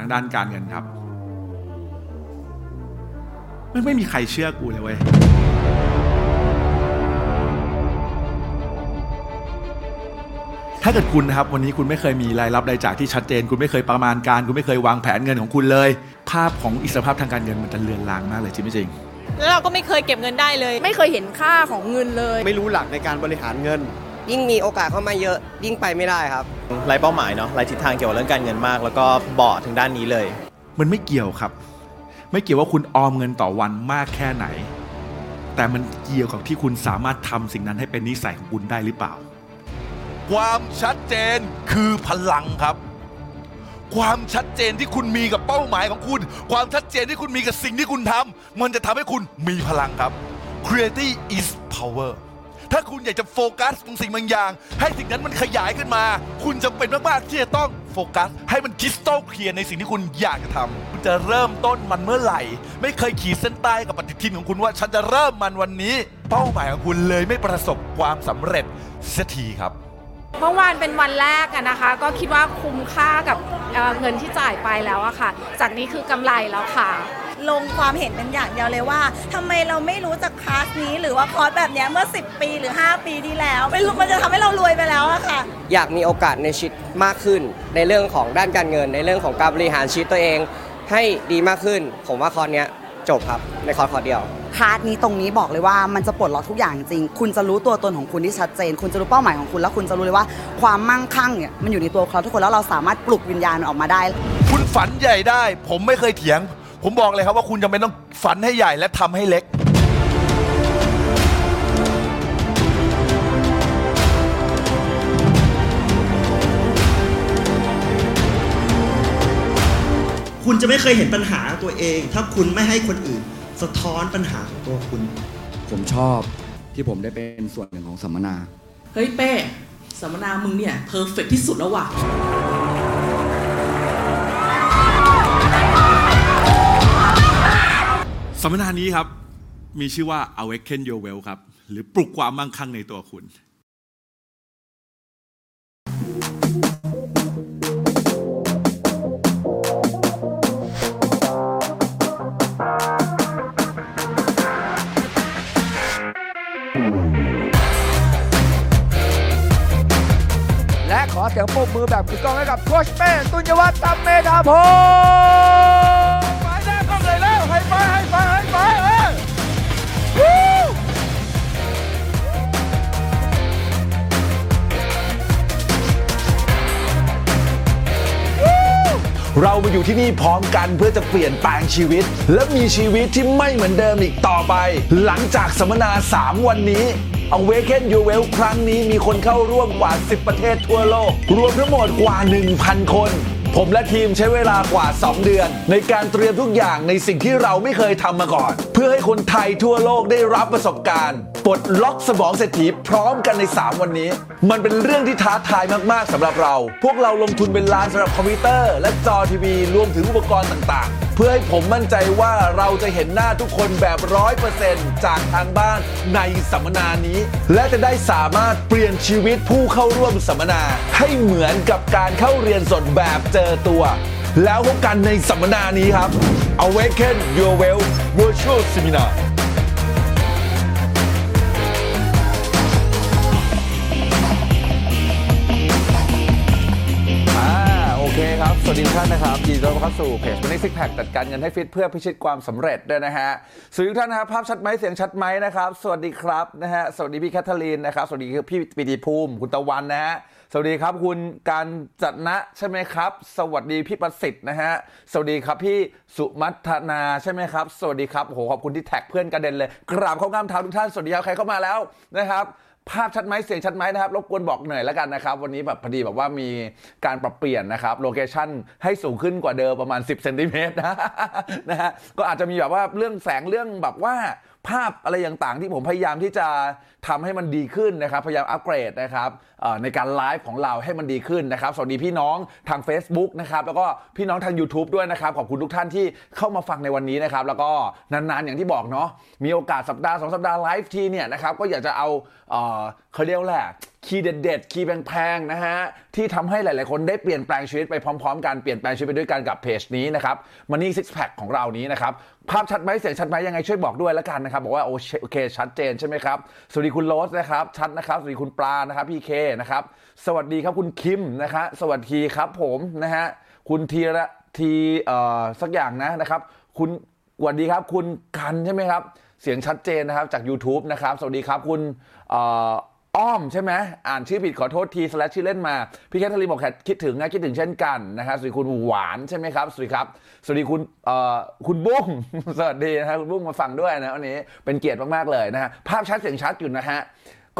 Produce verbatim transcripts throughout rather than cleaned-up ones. ทางด้านการเงินครับไม่ไม่มีใครเชื่อกูเลยเว้ยถ้าเกิดคุณนะครับวันนี้คุณไม่เคยมีรายรับรายจ่ายที่ชัดเจนคุณไม่เคยประมาณการคุณไม่เคยวางแผนเงินของคุณเลยภาพของอิสรภาพทางการเงินมันจะเลือนลางมากเลยจริงไม่จริงแล้วเราก็ไม่เคยเก็บเงินได้เลยไม่เคยเห็นค่าของเงินเลยไม่รู้หลักในการบริหารเงินยิ่งมีโอกาสเข้ามาเยอะยิ่งไปไม่ได้ครับไร้เป้าหมายเนาะไร้ทิศทางเกี่ยวกับเรื่องการเงินมากแล้วก็บอดทางด้านนี้เลยมันไม่เกี่ยวครับไม่เกี่ยวว่าคุณออมเงินต่อวันมากแค่ไหนแต่มันเกี่ยวกับที่คุณสามารถทำสิ่งนั้นให้เป็นนิสัยของคุณได้หรือเปล่าความชัดเจนคือพลังครับความชัดเจนที่คุณมีกับเป้าหมายของคุณความชัดเจนที่คุณมีกับสิ่งที่คุณทำมันจะทำให้คุณมีพลังครับ Creativity is powerถ้าคุณอยากจะโฟกัสบางสิ่งบางอย่างให้สิ่งนั้นมันขยายขึ้นมาคุณจำเป็นมากๆที่จะต้องโฟกัสให้มันคริสตัลเคลียร์ในสิ่งที่คุณอยากจะทำคุณจะเริ่มต้นมันเมื่อไหร่ไม่เคยขีดเส้นใต้กับปฏิทินของคุณว่าฉันจะเริ่มมันวันนี้เป้าหมายของคุณเลยไม่ประสบความสำเร็จสักทีครับเมื่อวานเป็นวันแรกนะคะก็คิดว่าคุ้มค่ากับเงินที่จ่ายไปแล้วอะค่ะจากนี้คือกำไรแล้วค่ะลงความเห็นเป็นอย่างเดียวเลยว่าทำไมเราไม่รู้จากคลาสนี้หรือว่าคอร์สแบบนี้เมื่อสิบปีหรือห้าปีที่แล้วมันจะทำให้เรารวยไปแล้วอะค่ะอยากมีโอกาสในชีวิตมากขึ้นในเรื่องของด้านการเงินในเรื่องของการบริหารชีวิตตัวเองให้ดีมากขึ้นผมว่าคอร์สนี้จบครับในคอร์สคอร์สเดียวคลาสนี้ตรงนี้บอกเลยว่ามันจะปลดล็อกทุกอย่างจริงคุณจะรู้ตัวตนของคุณที่ชัดเจนคุณจะรู้เป้าหมายของคุณแล้วคุณจะรู้เลยว่าความมั่งคั่งเนี่ยมันอยู่ในตัวเราทุกคนแล้วเราสามารถปลุกวิญญาณออกมาได้คุณฝันใหญ่ได้ผมไม่เคยเถียงผมบอกเลยครับว่าคุณจำเป็นต้องฝันให้ใหญ่และทำให้เล็กคุณจะไม่เคยเห็นปัญหาตัวเองถ้าคุณไม่ให้คนอื่นสะท้อนปัญหาของตัวคุณผมชอบที่ผมได้เป็นส่วนหนึ่งของสัมมนาเฮ้ยเป้สัมมนามึงเนี่ยเพอร์เฟคที่สุดแล้วว่ะสัมมนานี้ครับมีชื่อว่า Awaken Your Wealth ครับหรือปลุกความมั่งคั่งในตัวคุณและขอเสียงปรบมือแบบกึกก้องให้กับโค้ชเป้ตุลยวัฒน์ ตัมเมธาภรณ์เรามาอยู่ที่นี่พร้อมกันเพื่อจะเปลี่ยนแปลงชีวิตและมีชีวิตที่ไม่เหมือนเดิมอีกต่อไปหลังจากสัมมนาสามวันนี้ Awaken Your Wealth ครั้งนี้มีคนเข้าร่วมกว่าสิบประเทศทั่วโลกรวมทั้งหมดกว่า หนึ่งพัน คนผมและทีมใช้เวลากว่าสองเดือนในการเตรียมทุกอย่างในสิ่งที่เราไม่เคยทำมาก่อนเพื่อให้คนไทยทั่วโลกได้รับประสบการณ์ปลดล็อกสมองเศรษฐีพร้อมกันในสามวันนี้มันเป็นเรื่องที่ท้าทายมากๆสำหรับเราพวกเราลงทุนเป็นล้านสำหรับคอมพิวเตอร์และจอทีวีรวมถึงอุปกรณ์ต่างๆเพื่อให้ผมมั่นใจว่าเราจะเห็นหน้าทุกคนแบบ ร้อยเปอร์เซ็นต์ จากทางบ้านในสัมมนานี้และจะได้สามารถเปลี่ยนชีวิตผู้เข้าร่วมสัมมนาให้เหมือนกับการเข้าเรียนสดแบบเจอตัวแล้วพบกันในสัมมนานี้ครับ Awaken Your Wealth Virtual Seminarโอเคครับสวัสดีทุกท่านนะครับยินดีต้อนรับเข้าสู่เพจ Money Six Pack จัดการเงินให้ฟิตเพื่อพิชิตความสำเร็จด้วยนะฮะสวัสดีทุกท่านนะครับภาพชัดไหมเสียงชัดไหมนะครับสวัสดีครับนะฮะสวัสดีพี่แคทเธอรีนนะครับสวัสดีพี่ปิติภูมิคุณตะวันนะฮะสวัสดีครับคุณการจัดนะใช่ไหมครับสวัสดีพี่ประสิทธิ์นะฮะสวัสดีครับพี่สุมัทนาใช่ไหมครับสวัสดีครับโอ้โหขอบคุณที่แท็กเพื่อนกระเด็นเลยกราบเข้าง่ามเท้าทุกท่านสวัสดีครับใครเข้ามาแล้วนะครับภาพชัดไหมเสียงชัดไหมนะครับรบกวนบอกหน่อยแล้วกันนะครับวันนี้แบบพอดีแบบว่ามีการปรับเปลี่ยนนะครับโลเคชั่นให้สูงขึ้นกว่าเดิมประมาณสิบเซนติเมตรนะนะฮะก็อาจจะมีแบบว่าเรื่องแสงเรื่องแบบว่าภาพอะไรต่างๆที่ผมพยายามที่จะทำให้มันดีขึ้นนะครับพยายามอัปเกรดนะครับ ในการไลฟ์ของเราให้มันดีขึ้นนะครับสวัสดีพี่น้องทาง Facebook นะครับแล้วก็พี่น้องทาง YouTube ด้วยนะครับขอบคุณทุกท่านที่เข้ามาฟังในวันนี้นะครับแล้วก็นานๆอย่างที่บอกเนาะมีโอกาสสัปดาห์สองสัปดาห์ไลฟ์ทีเนี่ยนะครับก็อยากจะเอาเขาเรียกแหละคีย์เด็ดๆคีย์แพงๆนะฮะที่ทำให้หลายๆคนได้เปลี่ยนแปลงชีวิตไปพร้อมๆกันเปลี่ยนแปลงชีวิตไปด้วยกันกับเพจนี้นะครับมันนี่ซิกแพคของเรานี้นะครับภาพชัดไหมเสียงชัดไหมยังไงช่วยบอกด้วยละกันนะครับบอกว่าโอเคชัดเจนใช่ไหมครับสวัสดีคุณโรสนะครับชัดนะครับสวัสดีคุณปลานะครับพี่เคนะครับสวัสดีครับคุณคิมนะครับสวัสดีครับผมนะฮะคุณธีระทีเอ่อสักอย่างนะนะครับคุณสวัสดีครับคุณกันใช่ไหมครับเสียงชัดเจนนะครับจาก YouTube นะครับสวัสดีครับคุณเอ่ออ้อมใช่ไหมอ่านชื่อผิดขอโทษทีสแลชชื่อเล่นมาพี่แคทเธอรีนบอกแคทคิดถึงนะคิดถึงเช่นกันนะครับสวัสดีคุณหวานใช่ไหมครับสวัสดีครับสวัสดีคุณเอ่อคุณบุ้งสวัสดีนะครับคุณบุ้งมาฟังด้วยนะวันนี้เป็นเกียรติมากๆเลยนะฮะภาพชัดเสียงชัดอยู่นะฮะ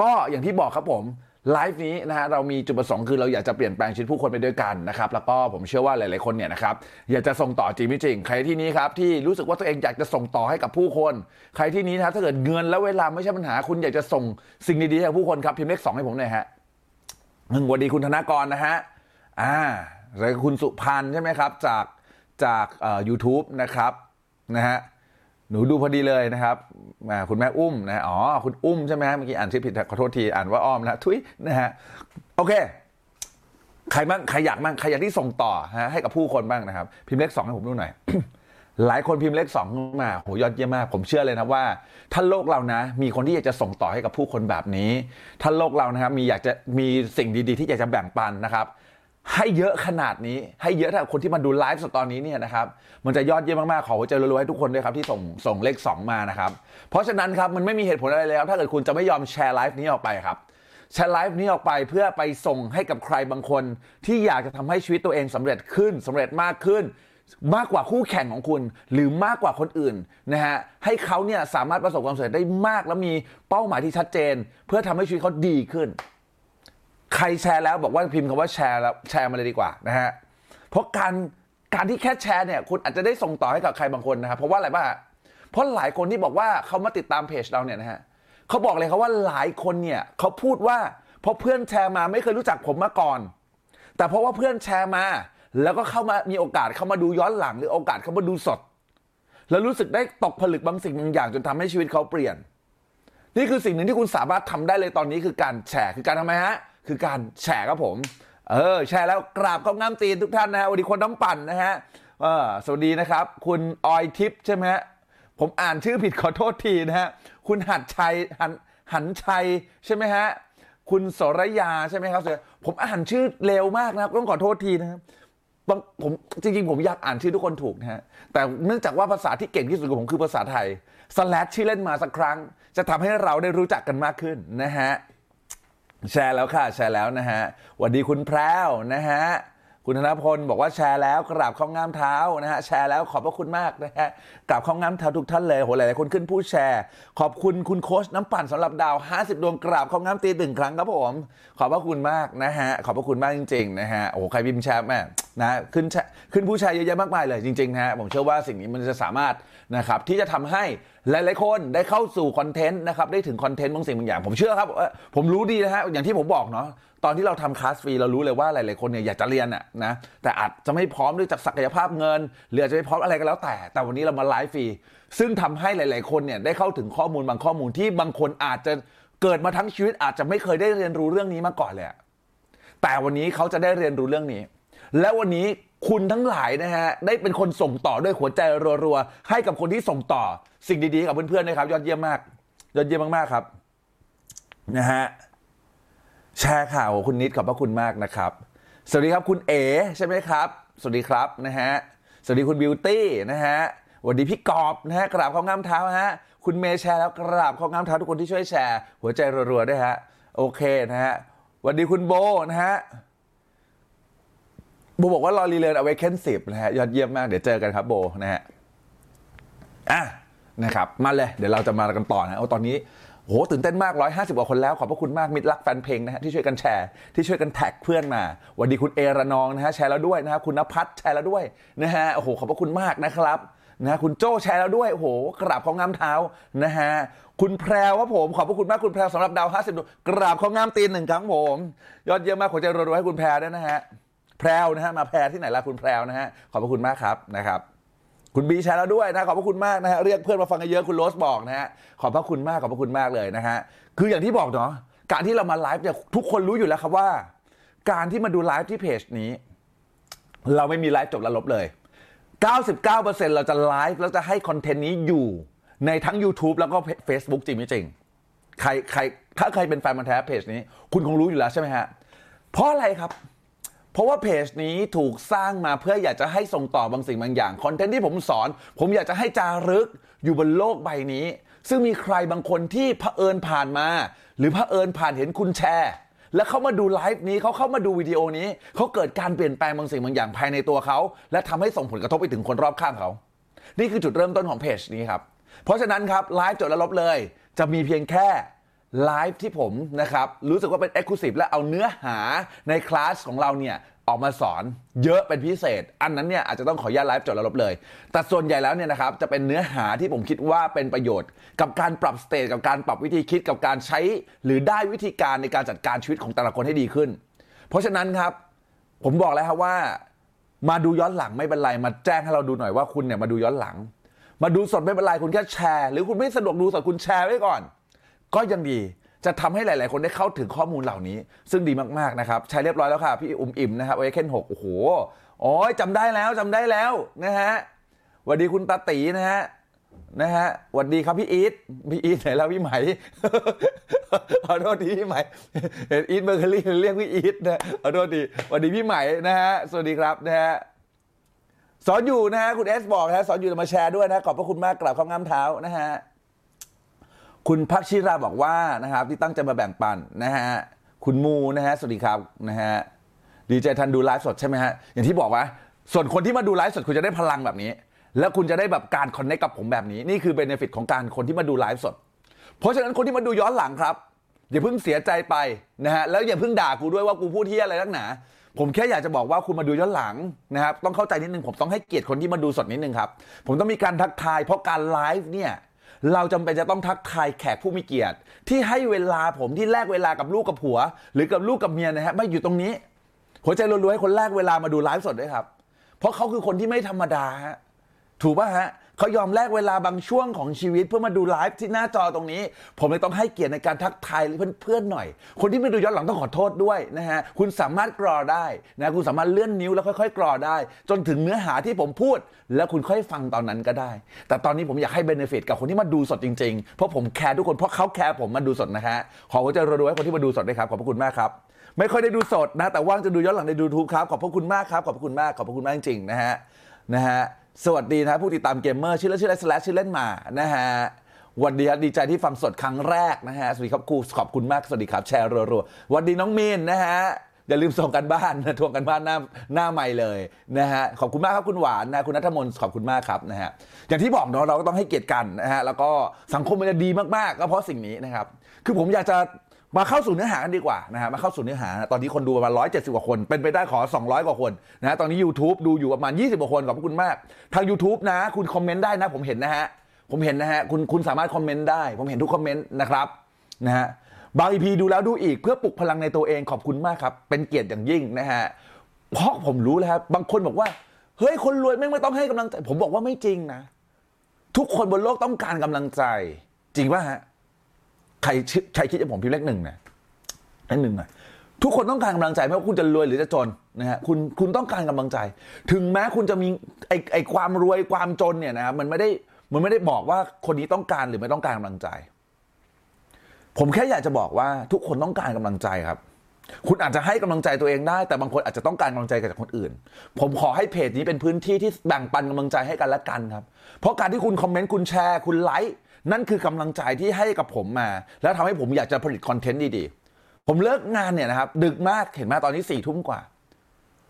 ก็อย่างที่บอกครับผมไลฟ์นี้นะฮะเรามีจุดประสงค์คือเราอยากจะเปลี่ยนแปลงชีวิตผู้คนไปด้วยกันนะครับแล้วก็ผมเชื่อว่าหลายๆคนเนี่ยนะครับอยากจะส่งต่อจริงไม่จริงใครที่นี้ครับที่รู้สึกว่าตัวเองอยากจะส่งต่อให้กับผู้คนใครที่นี้นะถ้าเกิดเงินและเวลาไม่ใช่ปัญหาคุณอยากจะส่งสิ่งดีๆให้ผู้คนครับพิมพ์เลขสองให้ผมหน่อยฮะหนึ่งวันดีคุณธนากรนะฮะอ่าแล้วคุณสุพันธ์ใช่ไหมครับจากจากเอ่อ YouTube นะครับนะฮะหนูดูพอดีเลยนะครับคุณแม่อุ้มนะอ๋อคุณอุ้มใช่ไหมเมื่อกี้อ่านชื่อผิดขอโทษทีอ่านว่าอ้อมนะทุยนะฮะโอเคใครบ้างใครอยากบ้างใครอยากที่ส่งต่อฮะให้กับผู้คนบ้างนะครับพิมพ์เลขสองให้ผมดูหน่อย หลายคนพิมพ์เลขสองมาโหยอดเยี่ยมมากผมเชื่อเลยนะว่าถ้าโลกเรานะมีคนที่อยากจะส่งต่อให้กับผู้คนแบบนี้ถ้าโลกเรานะครับมีอยากจะมีสิ่งดีๆที่อยากจะแบ่งปันนะครับให้เยอะขนาดนี้ให้เยอะถ้าคนที่มาดูไลฟ์สดตอนนี้เนี่ยนะครับมันจะยอดเยี่ยมมากๆขอหัวใจรัวๆให้ทุกคนด้วยครับที่ส่งส่งเลขสองมานะครับเพราะฉะนั้นครับมันไม่มีเหตุผลอะไรแล้วถ้าเกิดคุณจะไม่ยอมแชร์ไลฟ์นี้ออกไปครับแชร์ไลฟ์นี้ออกไปเพื่อไปส่งให้กับใครบางคนที่อยากจะทำให้ชีวิตตัวเองสำเร็จขึ้นสำเร็จมากขึ้นมากกว่าคู่แข่งของคุณหรือมากกว่าคนอื่นนะฮะให้เขาเนี่ยสามารถประสบความสำเร็จได้มากและมีเป้าหมายที่ชัดเจนเพื่อทำให้ชีวิตเขาดีขึ้นใครแชร์แล้วบอกว่าพิมพ์คำว่าแชร์แล้วแชร์มาเลยดีกว่านะฮะเพราะการการที่แค่แชร์เนี่ยคุณอาจจะได้ส่งต่อให้กับใครบางคนนะครับเพราะว่าอะไรบ้างเพราะหลายคนที่บอกว่าเขามาติดตามเพจเราเนี่ยนะฮะเขาบอกเลยเขาว่าหลายคนเนี่ยเขาพูดว่าเพราะเพื่อนแชร์มาไม่เคยรู้จักผมมาก่อนแต่เพราะว่าเพื่อนแชร์มาแล้วก็เข้ามามีโอกาสเข้ามาดูย้อนหลังหรือโอกาสเข้ามาดูสดแล้วรู้สึกได้ตกผลึกบางสิ่งบางอย่างจนทำให้ชีวิตเขาเปลี่ยนนี่คือสิ่งหนึ่งที่คุณสามารถทำได้เลยตอนนี้คือการแชร์คือการทำไมฮะคือการแชร์ครับผมเออแชร์แล้วกราบข้าวงามตีนทุกท่านนะฮะวันนี้คนน้ำปั่นนะฮะเออสวัสดีนะครับคุณออยทิพย์ใช่ไหมฮะผมอ่านชื่อผิดขอโทษทีนะฮะคุณหัดชัยหันหันชัยใช่ไหมฮะคุณสรยาใช่ไหมครับผมอ่านชื่อเร็วมากนะครับต้องขอโทษทีนะครับผมจริงๆผมอยากอ่านชื่อทุกคนถูกนะฮะแต่เนื่องจากว่าภาษาที่เก่งที่สุดของผมคือภาษาไทยสแลชชื่อเล่นมาสักครั้งจะทำให้เราได้รู้จักกันมากขึ้นนะฮะแชร์แล้วค่ะแชร์แล้วนะฮะสวัสดีคุณแพรวนะฮะคุณธนพลบอกว่าแชร์แล้วกราบข้าวงามเท้านะฮะแชร์แล้วขอบพระคุณมากนะฮะกราบข้าวงามเท้าทุกท่านเลยโหหลายๆคนขึ้นผู้แชร์ขอบคุณคุณโค้ชน้ำปั่นสำหรับดาวห้าสิบดวงกราบข้าวงามตีหนึ่งครั้งครับผมขอบพระคุณมากนะฮะขอบพระคุณมากจริงๆนะฮะโอ้ใครพิมพ์แชร์แม่นะขึ้นขึ้นผู้แชร์เยอะแยะมากมายเลยจริงๆนะฮะผมเชื่อว่าสิ่งนี้มันจะสามารถนะครับที่จะทำให้หลายๆคนได้เข้าสู่คอนเทนต์นะครับได้ถึงคอนเทนต์บางสิ่งบางอย่างผมเชื่อครับผมรู้ดีนะฮะอย่างที่ผมบอกเนาะตอนที่เราทำคลาสฟรีเรารู้เลยว่าหลายๆคนเนี่ยอยากจะเรียนน่ะนะแต่อาจจะไม่พร้อมด้วยจากศักยภาพเงินหรืออาจจะไม่พร้อมอะไรก็แล้วแต่แต่วันนี้เรามาไลฟ์ฟรีซึ่งทำให้หลายๆคนเนี่ยได้เข้าถึงข้อมูลบางข้อมูลที่บางคนอาจจะเกิดมาทั้งชีวิตอาจจะไม่เคยได้เรียนรู้เรื่องนี้มาก่อนเลยแต่วันนี้เขาจะได้เรียนรู้เรื่องนี้และวันนี้คุณทั้งหลายนะฮะได้เป็นคนส่งต่อด้วยหัวใจรัวๆให้กับคนที่ส่งต่อสิ่งดีๆกับเพื่อนๆนะครับยอดเยี่ยมมากยอดเยี่ยมมากๆครับนะฮะแชร์ข่าวของคุณนิดขอบพระคุณมากนะครับสวัสดีครับคุณเอ๋ใช่ไหมครับสวัสดีครับนะฮะสวัสดีคุณบิวตี้นะฮะสวัสดีพี่กอบนะฮะกราบข้าวงามเท้าฮะคุณเมย์แชร์แล้วกราบข้าวงามเท้าทุกคนที่ช่วยแชร์หัวใจรัวๆด้วยฮะโอเคนะฮะสวัสดีคุณโบนะฮะโบบอกว่ารอรีเลิร์นเอาไว้เค้นสิบนะฮะยอดเยี่ยมมากเดี๋ยวเจอกันครับโบนะฮะอ่ะนะครับมาเลยเดี๋ยวเราจะมากันต่อนะเอาตอนนี้โหตื่นเต้นมากหนึ่งร้อยห้าสิบกว่าคนแล้วขอบพระคุณมากมิตรรักแฟนเพลงนะฮะที่ช่วยกันแชร์ที่ช่วยกันแท็กเพื่อนมาวันดีคุณเอระนองนะฮะแชร์แล้วด้วยนะครับคุณณภัทรแชร์แล้วด้วยนะฮะโอ้โหขอบพระคุณมากนะครับ นะคุณโจ้แชร์แล้วด้วยโอ้โหกราบของงามเท้านะฮะคุณแพรวครับผมขอบพระคุณมากคุณแพรวสำหรับดาวห้าสิบดวงกราบของงามตีนหนึ่งครั้งผมยอดเยี่ยมมากขอใจรัวๆให้คุณแพรวด้วยนะฮะแพรวนะฮะมาแพรที่ไหนล่ะคุณแพรวนะฮะขอบพระคุณมากครับนะครับคุณบีแชร์แล้วด้วยนะขอบพระคุณมากนะฮะเรียกเพื่อนมาฟังกันเยอะคุณโรสบอกนะฮะขอบพระคุณมากขอบพระคุณมากเลยนะฮะคืออย่างที่บอกเนาะการที่เรามาไลฟ์เนี่ยทุกคนรู้อยู่แล้วครับว่าการที่มาดูไลฟ์ที่เพจนี้เราไม่มีไลฟ์จบแล้วลบเลย เก้าสิบเก้าเปอร์เซ็นต์ เราจะไลฟ์แล้วจะให้คอนเทนต์นี้อยู่ในทั้ง YouTube แล้วก็ Facebook จริงไม่จริงใครใครถ้าใครเป็นแฟนมันแท้เพจนี้คุณคงรู้อยู่แล้วใช่ไหมฮะเพราะอะไรครับเพราะว่าเพจนี้ถูกสร้างมาเพื่ออยากจะให้ส่งต่อบางสิ่งบางอย่างคอนเทนต์ที่ผมสอนผมอยากจะให้จารึกอยู่บนโลกใบนี้ซึ่งมีใครบางคนที่เผอิญผ่านมาหรือเผอิญผ่านเห็นคุณแชร์แล้วเขามาดูไลฟ์นี้เขาเข้ามาดูวิดีโอนี้เขาเกิดการเปลี่ยนแปลงบางสิ่งบางอย่างภายในตัวเขาและทำให้ส่งผลกระทบไปถึงคนรอบข้างเขานี่คือจุดเริ่มต้นของเพจนี้ครับเพราะฉะนั้นครับไลฟ์จดและลบเลยจะมีเพียงแค่ไลฟ์ที่ผมนะครับรู้สึกว่าเป็น Exclusive และเอาเนื้อหาในคลาสของเราเนี่ยออกมาสอนเยอะเป็นพิเศษอันนั้นเนี่ยอาจจะต้องขออนุญาตไลฟ์จดและลบเลยแต่ส่วนใหญ่แล้วเนี่ยนะครับจะเป็นเนื้อหาที่ผมคิดว่าเป็นประโยชน์กับการปรับสเตจกับการปรับวิธีคิดกับการใช้หรือได้วิธีการในการจัดการชีวิตของแต่ละคนให้ดีขึ้นเพราะฉะนั้นครับผมบอกแล้วครับว่ามาดูย้อนหลังไม่เป็นไรมาแจ้งให้เราดูหน่อยว่าคุณเนี่ยมาดูย้อนหลังมาดูสดไม่เป็นไรคุณแค่แชร์หรือคุณไม่สะดวกดูสดคุณแชร์ไว้ก่อนก็ยังดีจะทำให้หลายๆคนได้เข้าถึงข้อมูลเหล่านี้ซึ่งดีมากๆนะครับใช้เรียบร้อยแล้วค่ะพี่อุ้มอิ่มนะครับโอเอเคนหกโอ้โหโอ้ยจำได้แล้วจำได้แล้วนะฮะสวัสดีคุณตาตีนะฮะนะฮะสวัสดีครับพี่อีทพี่อีทไหนแล้วพี่ไหมขอโทษดีพี่ไหมเห็นอีทเบอร์เกอรี่เรียกพี่อีทนะขอโทษดีสวัสดีพี่ไหมนะฮะสวัสดีครับนะฮะสอนอยู่นะฮะคุณเอสบอกนะฮะสอนอยู่มาแชร์ด้วยนะขอบพระคุณมากกราบข้ามง่ามเท้านะฮะคุณพักชิราบอกว่านะครับที่ตั้งใจมาแบ่งปันนะฮะคุณมูนะฮะสวัสดีครับนะฮะดีเจทันดูไลฟ์สดใช่ไหมฮะอย่างที่บอกว่าส่วนคนที่มาดูไลฟ์สดคุณจะได้พลังแบบนี้แล้วคุณจะได้แบบการคอนเนคกับผมแบบนี้นี่คือเบเนฟิตของการคนที่มาดูไลฟ์สดเพราะฉะนั้นคนที่มาดูย้อนหลังครับอย่าเพิ่งเสียใจไปนะฮะแล้วอย่าเพิ่งด่ากูด้วยว่ากูพูดเหี้ยอะไรนักหนาผมแค่อยากจะบอกว่าคุณมาดูย้อนหลังนะครับต้องเข้าใจนิดนึงผมต้องให้เกียรติคนที่มาดูสดนิดนึงครับผมต้องมีการทักทายเพราะการไลฟ์เนี่ยเราจำเป็นจะต้องทักทายแขกผู้มีเกียรติที่ให้เวลาผมที่แลกเวลากับลูกกับผัวหรือกับลูกกับเมียนะฮะไม่อยู่ตรงนี้หัวใจรัวๆให้คนแลกเวลามาดูไลฟ์สดด้วยครับเพราะเขาคือคนที่ไม่ธรรมดาฮะถูกป่ะฮะเขายอมแลกเวลาบางช่วงของชีวิตเพื่อมาดูไลฟ์ที่หน้าจอตรงนี้ผมเลยต้องให้เกียรติในการทักทายเพื่อนๆหน่อยคนที่ไม่ดูย้อนหลังต้องขอโทษด้วยนะฮะคุณสามารถกรอได้นะคุณสามารถเลื่อนนิ้วแล้วค่อยๆกรอได้จนถึงเนื้อหาที่ผมพูดแล้วคุณค่อยฟังตอนนั้นก็ได้แต่ตอนนี้ผมอยากให้เบเนฟิตกับคนที่มาดูสดจริงๆเพราะผมแคร์ทุกคนเพราะเขาแคร์ผมมาดูสดนะฮะขอจะรวยให้คนที่มาดูสดด้วยครับขอบพระคุณมากครับไม่ค่อยได้ดูสดนะแต่ว่างจะดูย้อนหลังใน YouTube ครับขอบพระคุณมากครับขอบพระคุณมากขอบพระคุณมากจริงๆนะฮะนะฮะสวัสดีนะผู้ติดตามเกมเมอร์ชื่อเล่นชื่ออะไรสแลชชื่อเล่นมานะฮะวันดีครับดีใจที่ฟังสดครั้งแรกนะฮะสวัสดีครับครูขอบคุณมากสวัสดีครับแชร์รัวๆวันดีน้องมีนนะฮะอย่าลืมส่งกันบ้านทวงกันบ้านหน้าหน้าใหม่เลยนะฮะขอบคุณมากครับคุณหวานนะคุณณัฐมนต์ขอบคุณมากครับนะฮะอย่างที่บอกเนาะเราก็ต้องให้เกียรติกันนะฮะแล้วก็สังคมมันจะดีมากๆก็เพราะสิ่งนี้นะครับคือผมอยากจะมาเข้าสู่เนื้อหากันดีกว่านะฮะมาเข้าสู่เนื้อหาตอนนี้คนดูประมาณหนึ่งร้อยเจ็ดสิบกว่าคนเป็นไปได้ขอสองร้อยกว่าคนนะฮะตอนนี้ YouTube ดูอยู่ประมาณยี่สิบกว่าคนขอบคุณมากทาง YouTube นะคุณคอมเมนต์ได้นะผมเห็นนะฮะผมเห็นนะฮะคุณคุณสามารถคอมเมนต์ได้ผมเห็นทุกคอมเมนต์นะครับนะฮะบาง อี พี ดูแล้วดูอีกเพื่อปลุกพลังในตัวเองขอบคุณมากครับเป็นเกียรติอย่างยิ่งนะฮะเพราะผมรู้แล้วครับบางคนบอกว่าเฮ้ยคนรวยแม่งไม่ต้องให้กำลังใจผมบอกว่าไม่จริงนะทุกคนบนโลกต้องการกำลังใจจริงป่ะฮะใครใครคิดจะผมพิมพ์เลขหนึ่งนะเลขหนึ่งนะทุกคนต้องการกำลังใจไม่ว่าคุณจะรวยหรือจะจนนะฮะคุณคุณต้องการกำลังใจถึงแม้คุณจะมีไอไอความรวยความจนเนี่ยนะมันไม่ได้มันไม่ได้บอกว่าคนนี้ต้องการหรือไม่ต้องการกำลังใจผมแค่อยากจะบอกว่าทุกคนต้องการกำลังใจครับคุณอาจจะให้กำลังใจตัวเองได้แต่บางคนอาจจะต้องการกำลังใจจากคนอื่นผมขอให้เพจนี้เป็นพื้นที่ที่แบ่งปันกำลังใจให้กันและกันครับเพราะการที่คุณคอมเมนต์คุณแชร์คุณไลค์นั่นคือกำลังใจที่ให้กับผมมาแล้วทำให้ผมอยากจะผลิตคอนเทนต์ดีๆผมเลิกงานเนี่ยนะครับดึกมากเห็นไหมตอนนี้สี่ทุ่มกว่า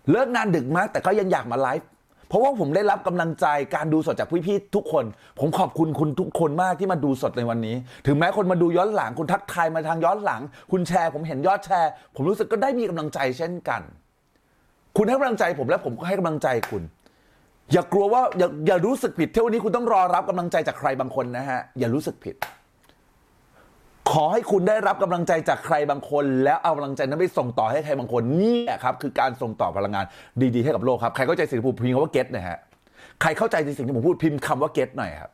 เลิกงานดึกมากแต่ก็ยังอยากมาไลฟ์เพราะว่าผมได้รับกำลังใจการดูสดจากพี่ๆทุกคนผมขอบคุณคุณทุกคนมากที่มาดูสดในวันนี้ถึงแม้คนมาดูย้อนหลังคุณทักทายมาทางย้อนหลังคุณแชร์ผมเห็นยอดแชร์ผมรู้สึกก็ได้มีกำลังใจเช่นกันคุณให้กำลังใจผมและผมก็ให้กำลังใจคุณ อย่ากลัวว่าอย่าอย่ารู้สึกผิดที่วันนี้คุณต้องรอรับกำลังใจจากใครบางคนนะฮะอย่ารู้สึกผิดขอให้คุณได้รับกำลังใจจากใครบางคนแล้วเอากำลังใจนั้นไปส่งต่อให้ใครบางคนนี่ครับคือการส่งต่อพลังงานดีๆให้กับโลกครับใครเข้าใจสิ่งที่ผมพิมพ์คำว่าเก็ตนะฮะใครเข้าใจในสิ่งที่ผมพูดพิมพ์คำว่าเก็ตหน่อยครับ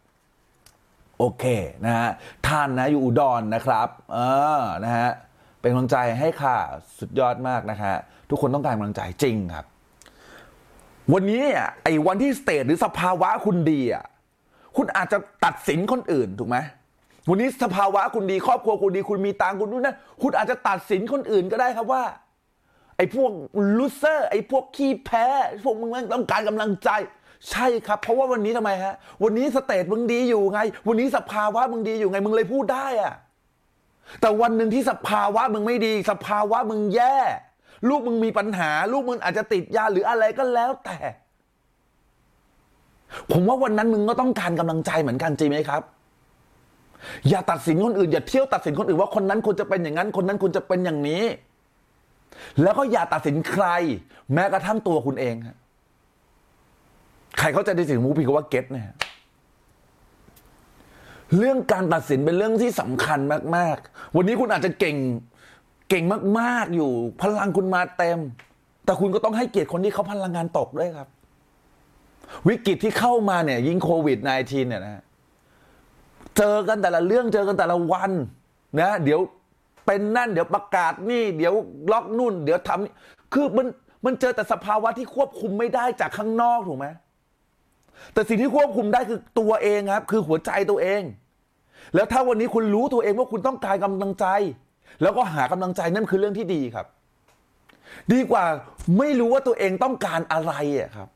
โอเคนะฮะท่านนะอยู่อุดร น, นะครับเออนะฮะเป็นกำลังใจให้ค่ะสุดยอดมากนะฮะทุกคนต้องการกำลังใจจริงครับวันนี้เนี่ยไอ้วันที่สเตทหรือสภาวะคุณดีอ่ะคุณอาจจะตัดสินคนอื่นถูกไหมวันนี้สภาวะคุณดีครอบครัวคุณดีคุณมีตังคุณนู่นนั่นคุณอาจจะตัดสินคนอื่นก็ได้ครับว่าไอ้พวกลูเซอร์ไอ้พวกขี้แพ้พวกมึงต้องการกำลังใจใช่ครับเพราะว่าวันนี้ทำไมฮะวันนี้สเตทมึงดีอยู่ไงวันนี้สภาวะมึงดีอยู่ไงมึงเลยพูดได้อ่ะแต่วันหนึ่งที่สภาวะมึงไม่ดีสภาวะมึงแย่ลูกมึงมีปัญหาลูกมึงอาจจะติดยาหรืออะไรก็แล้วแต่ผมว่าวันนั้นมึงก็ต้องการกำลังใจเหมือนกันจริงไหมครับอย่าตัดสินคนอื่นอย่าเที่ยวตัดสินคนอื่นว่าคนนั้นควรจะเป็นอย่างนั้นคนนั้นควรจะเป็นอย่างนี้แล้วก็อย่าตัดสินใครแม้กระทั่งตัวคุณเองใครเข้าใจในสิ่งมูพี่ก็ว่าเก็ตเนี่ยเรื่องการตัดสินเป็นเรื่องที่สำคัญมากๆวันนี้คุณอาจจะเก่งเก่งมากๆอยู่พลังคุณมาเต็มแต่คุณก็ต้องให้เกียรติคนที่เขาพลังงานตกด้วยครับวิกฤตที่เข้ามาเนี่ยยิ่งโควิด สิบเก้า เนี่ยนะเจอกันแต่ละเรื่องเจอกันแต่ละวันนะเดี๋ยวเป็นนั่นเดี๋ยวประกาศนี่เดี๋ยวล็อกนู่นเดี๋ยวทำนี่คือมันมันเจอแต่สภาวะที่ควบคุมไม่ได้จากข้างนอกถูกไหมแต่สิ่งที่ควบคุมได้คือตัวเองครับคือหัวใจตัวเองแล้วถ้าวันนี้คุณรู้ตัวเองว่าคุณต้องการกำลังใจแล้วก็หากำลังใจนั่นคือเรื่องที่ดีครับดีกว่าไม่รู้ว่าตัวเองต้องการอะไรอะครับ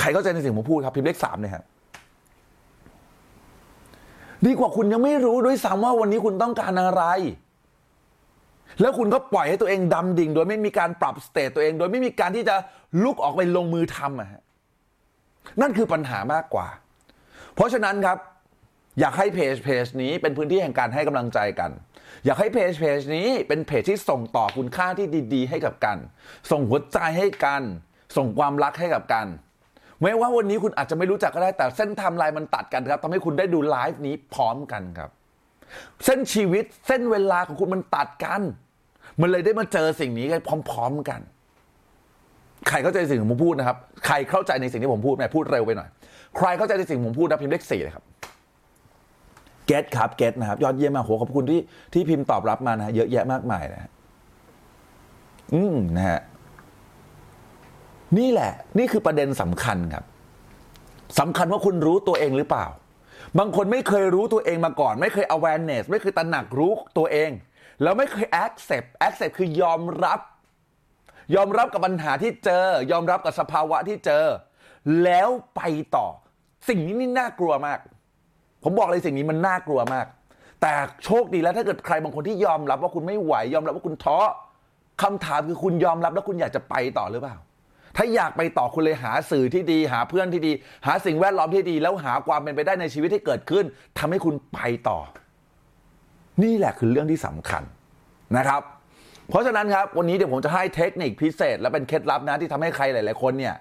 ใครเข้าใจในสิ่งผมพูดครับพิมพ์เลขสามเลยครับดีกว่าคุณยังไม่รู้ด้วยซ้ำว่าวันนี้คุณต้องการอะไรแล้วคุณก็ปล่อยให้ตัวเองดำดิ่งโดยไม่มีการปรับสเตตตัวเองโดยไม่มีการที่จะลุกออกไปลงมือทำอะฮะนั่นคือปัญหามากกว่าเพราะฉะนั้นครับอยากให้เพจเพจนี้เป็นพื้นที่แห่งการให้กำลังใจกันอยากให้เพจเพจนี้เป็นเพจที่ส่งต่อคุณค่าที่ดีๆให้กับกันส่งหัวใจให้กันส่งความรักให้กับกันไม่ว่าวันนี้คุณอาจจะไม่รู้จักก็ได้แต่เส้นไทม์ไลน์มันตัดกันครับทำให้คุณได้ดูไลฟ์นี้พร้อมกันครับเส้นชีวิตเส้นเวลาของคุณมันตัดกันมันเลยได้มาเจอสิ่งนี้กันพร้อมๆกันใครเข้าใจในสิ่งที่ผมพูดนะครับใครเข้าใจในสิ่งที่ผมพูดไหมพูดเร็วไปหน่อยใครเข้าใจในสิ่งผมพูดนะพิมพ์เลขสี่เลยครับเก็ตครับเก็ตนะครับยอดเยี่ยมมากโหขอบคุณที่ที่พิมพ์ตอบรับมานะเยอะแยะมากมายนะอืมนะฮะนี่แหละนี่คือประเด็นสำคัญครับสำคัญว่าคุณรู้ตัวเองหรือเปล่าบางคนไม่เคยรู้ตัวเองมาก่อนไม่เคย awareness ไม่เคยตระหนักรู้ตัวเองแล้วไม่เคย accept accept คือยอมรับยอมรับกับปัญหาที่เจอยอมรับกับสภาวะที่เจอแล้วไปต่อสิ่งนี้นี่น่ากลัวมากผมบอกเลยสิ่งนี้มันน่ากลัวมากแต่โชคดีแล้วถ้าเกิดใครบางคนที่ยอมรับว่าคุณไม่ไหวยอมรับว่าคุณท้อคำถามคือคุณยอมรับแล้วคุณอยากจะไปต่อหรือเปล่าถ้าอยากไปต่อคุณเลยหาสื่อที่ดีหาเพื่อนที่ดีหาสิ่งแวดล้อมที่ดีแล้วหาความเป็นไปได้ในชีวิตที่เกิดขึ้นทำให้คุณไปต่อนี่แหละคือเรื่องที่สำคัญนะครับเพราะฉะนั้นครับวันนี้เดี๋ยวผมจะให้เทคนิคพิเศษและเป็นเคล็ดลับนะที่ทำให้ใครหลายๆคนเนี่ย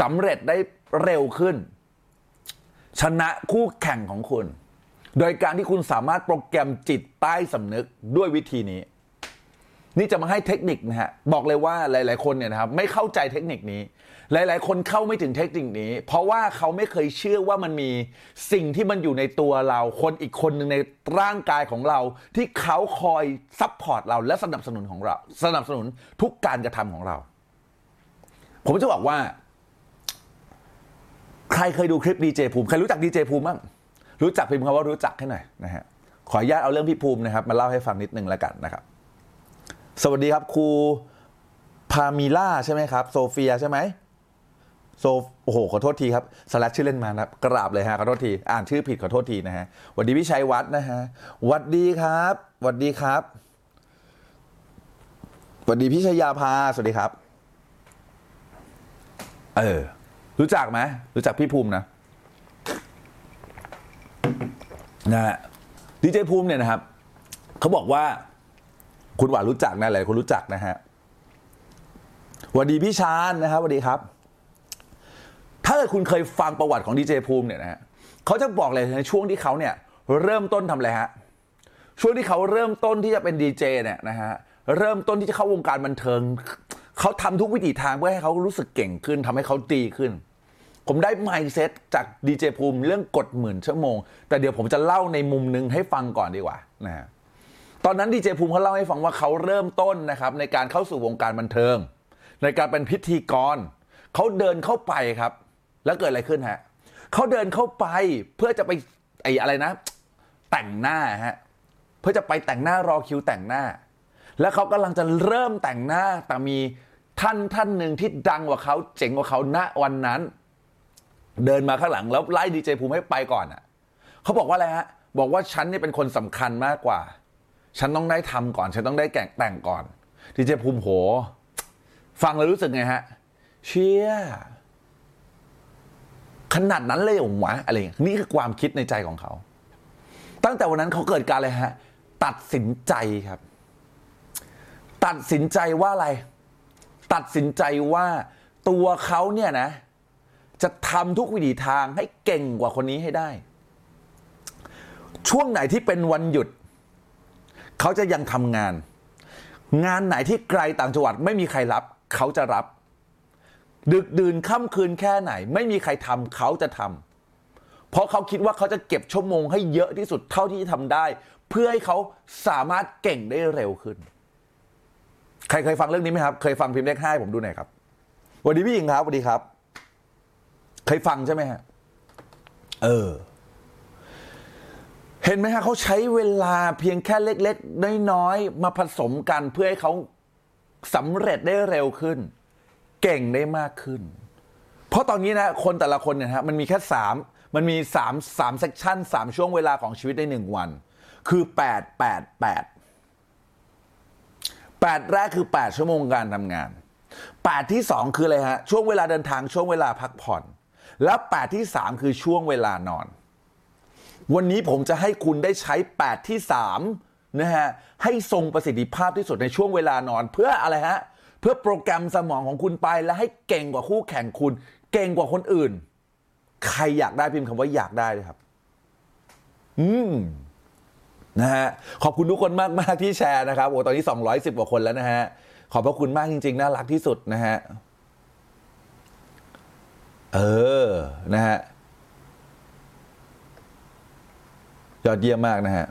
สำเร็จได้เร็วขึ้นชนะคู่แข่งของคุณโดยการที่คุณสามารถโปรแกรมจิตใต้สำนึกด้วยวิธีนี้นี่จะมาให้เทคนิคนะฮะบอกเลยว่าหลายๆคนเนี่ยนะครับไม่เข้าใจเทคนิคนี้หลายๆคนเข้าไม่ถึงเทคนิคนี้เพราะว่าเขาไม่เคยเชื่อว่ามันมีสิ่งที่มันอยู่ในตัวเราคนอีกคนหนึ่งในร่างกายของเราที่เขาคอยซัพพอร์ตเราและสนับสนุนของเราสนับสนุนทุกการกระทำของเราผมจะบอกว่าใครเคยดูคลิปดีเจภูมิใครรู้จักดีเจภูมิบ้างรู้จักพิมพ์คำว่ารู้จักให้หน่อยนะฮะขออนุญาตเอาเรื่องพี่ภูมินะครับมาเล่าให้ฟังนิดนึงแล้วกันนะครับสวัสดีครับครูพามิล่าใช่ไหมครับโซเฟียใช่ไหมโซโอ้โหขอโทษทีครับสลัดชื่อเล่นมานะครับกราบเลยฮะขอโทษทีอ่านชื่อผิดขอโทษทีนะฮะสวัสดีพี่ชัยวัฒน์นะฮะสวัสดีครับสวัสดีครับสวัสดีพี่ชยาภาสวัสดีครับเออรู้จักไหมรู้จักพี่ภูมินะนะฮะดีเจภูมิเนี่ยนะครับเขาบอกว่าคุณหวานรู้จักนะหลายคนรู้จักนะฮะสวัสดีพี่ชานนะครับสวัสดีครับ ถ้าคุณเคยฟังประวัติของดีเจภูมิเนี่ยนะฮะเขาจะบอกเลยในช่วงที่เขาเนี่ยเริ่มต้นทำอะไรฮะช่วงที่เขาเริ่มต้นที่จะเป็นดีเจเนี่ยนะฮะเริ่มต้นที่จะเข้าวงการบันเทิงเขาทำทุกวิถีทางเพื่อให้เขารู้สึกเก่งขึ้นทำให้เขาดีขึ้นผมได้ mindset จากดีเจภูมิเรื่องกฎหมื่นชั่วโมงแต่เดี๋ยวผมจะเล่าในมุมนึงให้ฟังก่อนดีกว่านะฮะตอนนั้นดีเจภูมิเขาเล่าให้ฟังว่าเขาเริ่มต้นนะครับในการเข้าสู่วงการบันเทิงในการเป็นพิธีกรเขาเดินเข้าไปครับแล้วเกิดอะไรขึ้นฮะเขาเดินเข้าไปเพื่อจะไปไอ้อะไรนะแต่งหน้าฮะเพื่อจะไปแต่งหน้ารอคิวแต่งหน้าแล้วเขากำลังจะเริ่มแต่งหน้าแต่มีท่านท่านหนึ่งที่ดังกว่าเขาเจ๋งกว่าเขาณวันนั้นเดินมาข้างหลังแล้วไล่ดีเจภูมิให้ไปก่อนอ่ะเขาบอกว่าอะไรฮะบอกว่าฉันนี่เป็นคนสำคัญมากกว่าฉันต้องได้ทำก่อนฉันต้องได้แก่งแต่งก่อนดีเจภูมิโหฟังแล้วรู้สึกไงฮะเชี่ยขนาดนั้นเลยหวะอะไรนี่คือความคิดในใจของเขาตั้งแต่วันนั้นเขาเกิดการอะไรฮะตัดสินใจครับตัดสินใจว่าอะไรตัดสินใจว่าตัวเขาเนี่ยนะจะทำทุกวิถีทางให้เก่งกว่าคนนี้ให้ได้ช่วงไหนที่เป็นวันหยุดเขาจะยังทำงานงานไหนที่ไกลต่างจังหวัดไม่มีใครรับเขาจะรับดึกดื่นค่ำคืนแค่ไหนไม่มีใครทำเขาจะทำเพราะเขาคิดว่าเขาจะเก็บชั่วโมงให้เยอะที่สุดเท่าที่จะทำได้เพื่อให้เขาสามารถเก่งได้เร็วขึ้นใครเคยฟังเรื่องนี้ไหมครับเคยฟังพิมพ์เลขห้าให้ผมดูหน่อยครับสวัสดีพี่หญิงครับสวัสดีครับเคยฟังใช่ไหมฮะเออเห็นไหมฮะเขาใช้เวลาเพียงแค่เล็กๆน้อยๆมาผสมกันเพื่อให้เขาสำเร็จได้เร็วขึ้นเก่งได้มากขึ้นเพราะตอนนี้นะคนแต่ละคนเนี่ยฮะมันมีแค่สามมันมีสามสามเซกชันสามช่วงเวลาของชีวิตในหนึ่งวันคือแปดแปดแปดแปดแรกคือแปดชั่วโมงการทำงานแปดที่สองคืออะไรฮะช่วงเวลาเดินทางช่วงเวลาพักผ่อนแล้วแปดที่สามคือช่วงเวลานอนวันนี้ผมจะให้คุณได้ใช้แปดที่สามนะฮะให้ทรงประสิทธิภาพที่สุดในช่วงเวลานอนเพื่ออะไรฮะเพื่อโปรแกรมสมองของคุณไปและให้เก่งกว่าคู่แข่งคุณเก่งกว่าคนอื่นใครอยากได้พิมพ์คำว่าอยากได้เลยครับอืมนะฮะขอบคุณทุกคนมากมากที่แชร์นะครับโอ้ตอนนี้สองร้อยสิบกว่าคนแล้วนะฮะขอบพระคุณมากจริงๆน่ารักที่สุดนะฮะเออนะฮะยอดเยี่ยมมากนะฮะ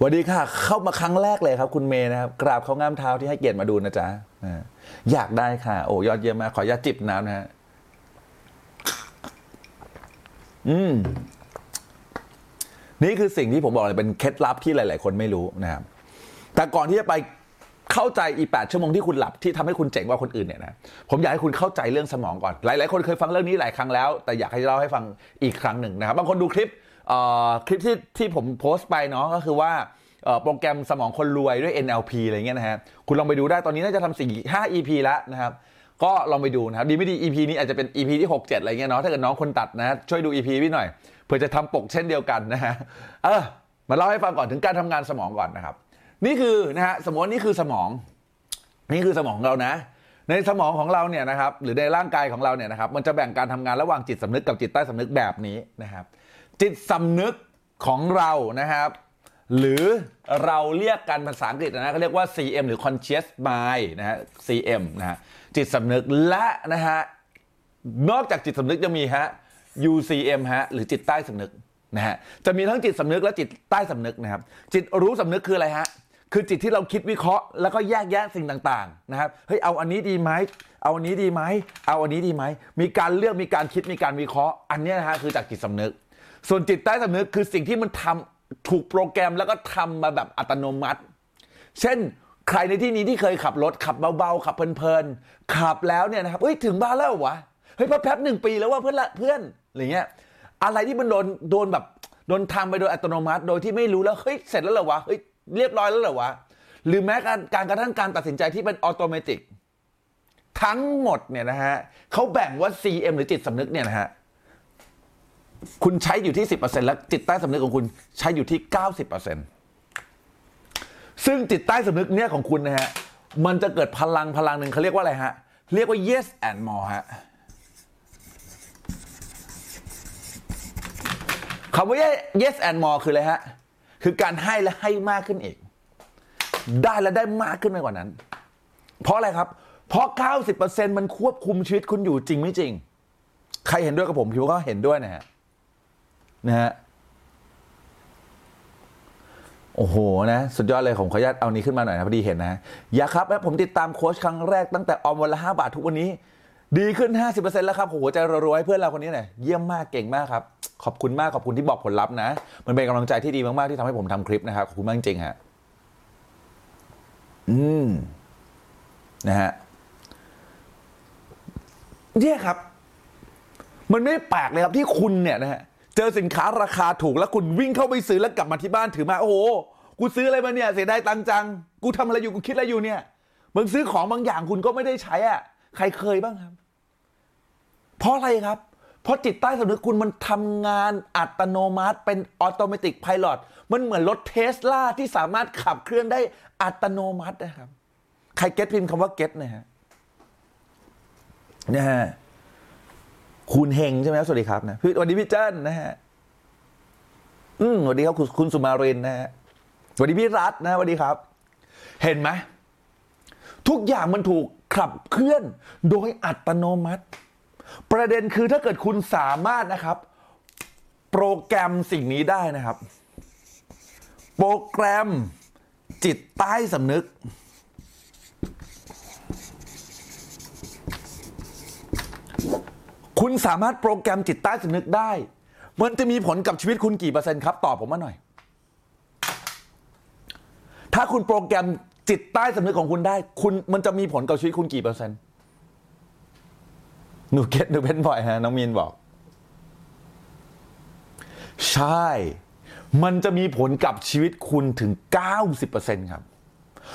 สวัสดีค่ะเข้ามาครั้งแรกเลยครับคุณเมย์นะครับกราบข้าวง่ามเท้าที่ให้เกียรติมาดูนะจ๊ะนะอยากได้ค่ะโอ้ยอดเยี่ยมมากขออนุญาตจิบน้ำนะฮะอืมนี่คือสิ่งที่ผมบอกเลยเป็นเคล็ดลับที่หลายๆคนไม่รู้นะครับแต่ก่อนที่จะไปเข้าใจอีแปดชั่วโมงที่คุณหลับที่ทำให้คุณเจ๋งกว่าคนอื่นเนี่ยนะผมอยากให้คุณเข้าใจเรื่องสมองก่อนหลายๆคนเคยฟังเรื่องนี้หลายครั้งแล้วแต่อยากให้เล่าให้ฟังอีกครั้งหนึ่งนะครับบางคนดูคลิปเอ่อคลิปที่ที่ผมโพสต์ไปเนาะก็คือว่าเอ่อโปรแกรมสมองคนรวยด้วย เอ็น แอล พี อะไรเงี้ยนะฮะคุณลองไปดูได้ตอนนี้น่าจะทำสี่ ห้า อี พี แล้วนะครับก็ลองไปดูนะครับดีไม่ดี อี พี นี้อาจจะเป็น อี พี ที่หก เจ็ดอะไรเงี้ยเนาะถ้าเกิดน้องคนตัดนะช่วยดู อี พี พี่หน่อยเพื่อจะทำปกเช่นเดียวกันนะฮะเออมาเล่าให้ฟังก่อนถึงการทำงานสมองก่อนนะครับนี่คือนะฮะสมมตินี่คือสมองนี่คือสมองเรานะในสมองของเราเนี่ยนะครับหรือในร่างกายของเราเนี่ยนะครับมันจะแบ่งการทำงานระหว่างจิตสำนึกกับจิตใต้สำนึกแบบนี้นะครับจิตสำนึกของเรานะครับหรือเราเรียกกันภาษาอังกฤษนะเขาเรียกว่า ซี เอ็ม หรือ Conscious Mind นะฮะ ซี เอ็ม นะฮะจิตสำนึกและนะฮะนอกจากจิตสำนึกจะมีฮะยู ซี เอ็ม ฮะหรือจิตใต้สำนึกนะฮะจะมีทั้งจิตสำนึกและจิตใต้สำนึกนะครับจิตรู้สำนึกคืออะไรฮะคือจิตที่เราคิดวิเคราะห์แล้วก็แยกแยะสิ่งต่างๆนะครับเฮ้ยเอาอันนี้ดีไหมเอาอันนี้ดีไหมเอาอันนี้ดีไหมมีการเลือกมีการคิดมีการวิเคราะห์อันนี้นะฮะคือจากจิตสำนึกส่วนจิตใต้สำนึกคือสิ่งที่มันทำถูกโปรแกรมแล้วก็ทำมาแบบอัตโนมัติเช่นใครในที่นี้ที่เคยขับรถขับเบาๆขับเพลินๆขับแล้วเนี่ยนะครับเฮ้ยถึงบ้านแล้ววะเฮ้ยแป๊บๆหนึ่งปีแล้วว่าเพื่อนละเพื่อนอะไรเงี้ยอะไรที่มันโดนโดนแบบโดนทำไปโดยอัตโนมัติโดยที่ไม่รู้แล้วเฮ้ยเสร็จแล้วเหรอวะเฮ้ยเรียบร้อยแล้วเหรอวะหรือแม้การการกระทั่งการตัดสินใจที่เป็นอัตโนมัติทั้งหมดเนี่ยนะฮะเขาแบ่งว่า ซี เอ็ม หรือจิตสำนึกเนี่ยนะฮะคุณใช้อยู่ที่ สิบเปอร์เซ็นต์ แล้วจิตใต้สำนึกของคุณใช้อยู่ที่ เก้าสิบเปอร์เซ็นต์ ซึ่งจิตใต้สำนึกเนี่ยของคุณนะฮะมันจะเกิดพลังพลังหนึ่งเขาเรียกว่าอะไรฮะเรียกว่า yes and more ฮะ คำว่า yes and more คืออะไรฮะคือการให้และให้มากขึ้นอีกได้และได้มากขึ้นไปกว่านั้นเพราะอะไรครับเพราะ เก้าสิบเปอร์เซ็นต์ มันควบคุมชีวิตคุณอยู่จริงไม่จริงใครเห็นด้วยกับผมคิดว่าก็เห็นด้วยนะฮะนะฮะโอ้โหนะสุดยอดเลยผมขออนุญาตเอานี้ขึ้นมาหน่อยนะพอดีเห็นนะอย่าครับแล้วผมติดตามโค้ชครั้งแรกตั้งแต่ออมวันละห้าบาททุกวันนี้ดีขึ้น ห้าสิบเปอร์เซ็นต์ แล้วครับโหใจรวยเพื่อนเราคนนี้หน่อยเยี่ยมมากเก่งมากครับขอบคุณมากขอบคุณที่บอกผลลัพธ์นะมันเป็นกำลังใจที่ดีมากๆที่ทำให้ผมทำคลิปนะครับขอบคุณมากจริงฮะอืมนะฮะเนี่ยครับมันไม่แปลกเลยครับที่คุณเนี่ยนะฮะเจอสินค้าราคาถูกแล้วคุณวิ่งเข้าไปซื้อแล้วกลับมาที่บ้านถือมาโอ้โหกูซื้ออะไรมาเนี่ยเสียดายตังค์จังกูทำอะไรอยู่กูคิดอะไรอยู่เนี่ยมึงซื้อของบางอย่างคุณก็ไม่ได้ใช้อ่ะใครเคยบ้างครับเพราะอะไรครับเพราะจิตใต้สำนึกคุณมันทำงานอัตโนมัติเป็นออโตเมติกไพลอตมันเหมือนรถเทสลาที่สามารถขับเคลื่อนได้อัตโนมัตินะครับใครเก็ตพิมพ์คำว่าเก็ตนะฮะนะฮะคุณเฮงใช่ไหมครับสวัสดีครับนะพี่วันนี้พี่เจิ้นนะฮะอืมสวัสดีครับคุณคุณสุมารินนะฮะสวัสดีพี่รัตน์นะสวัสดีครับเห็นไหมทุกอย่างมันถูกขับเคลื่อนโดยอัตโนมัติประเด็นคือถ้าเกิดคุณสามารถนะครับโปรแกรมสิ่งนี้ได้นะครับโปรแกรมจิตใต้สำนึกคุณสามารถโปรแกรมจิตใต้สำนึกได้มันจะมีผลกับชีวิตคุณกี่เปอร์เซ็นต์ครับตอบผมมาหน่อยถ้าคุณโปรแกรมจิตใต้สำนึกของคุณได้คุณมันจะมีผลกับชีวิตคุณกี่เปอร์เซ็นต์หนูเก็ตหนูเป็นบ่อยฮะน้องมีนบอกใช่มันจะมีผลกับชีวิตคุณถึง เก้าสิบเปอร์เซ็นต์ ครับ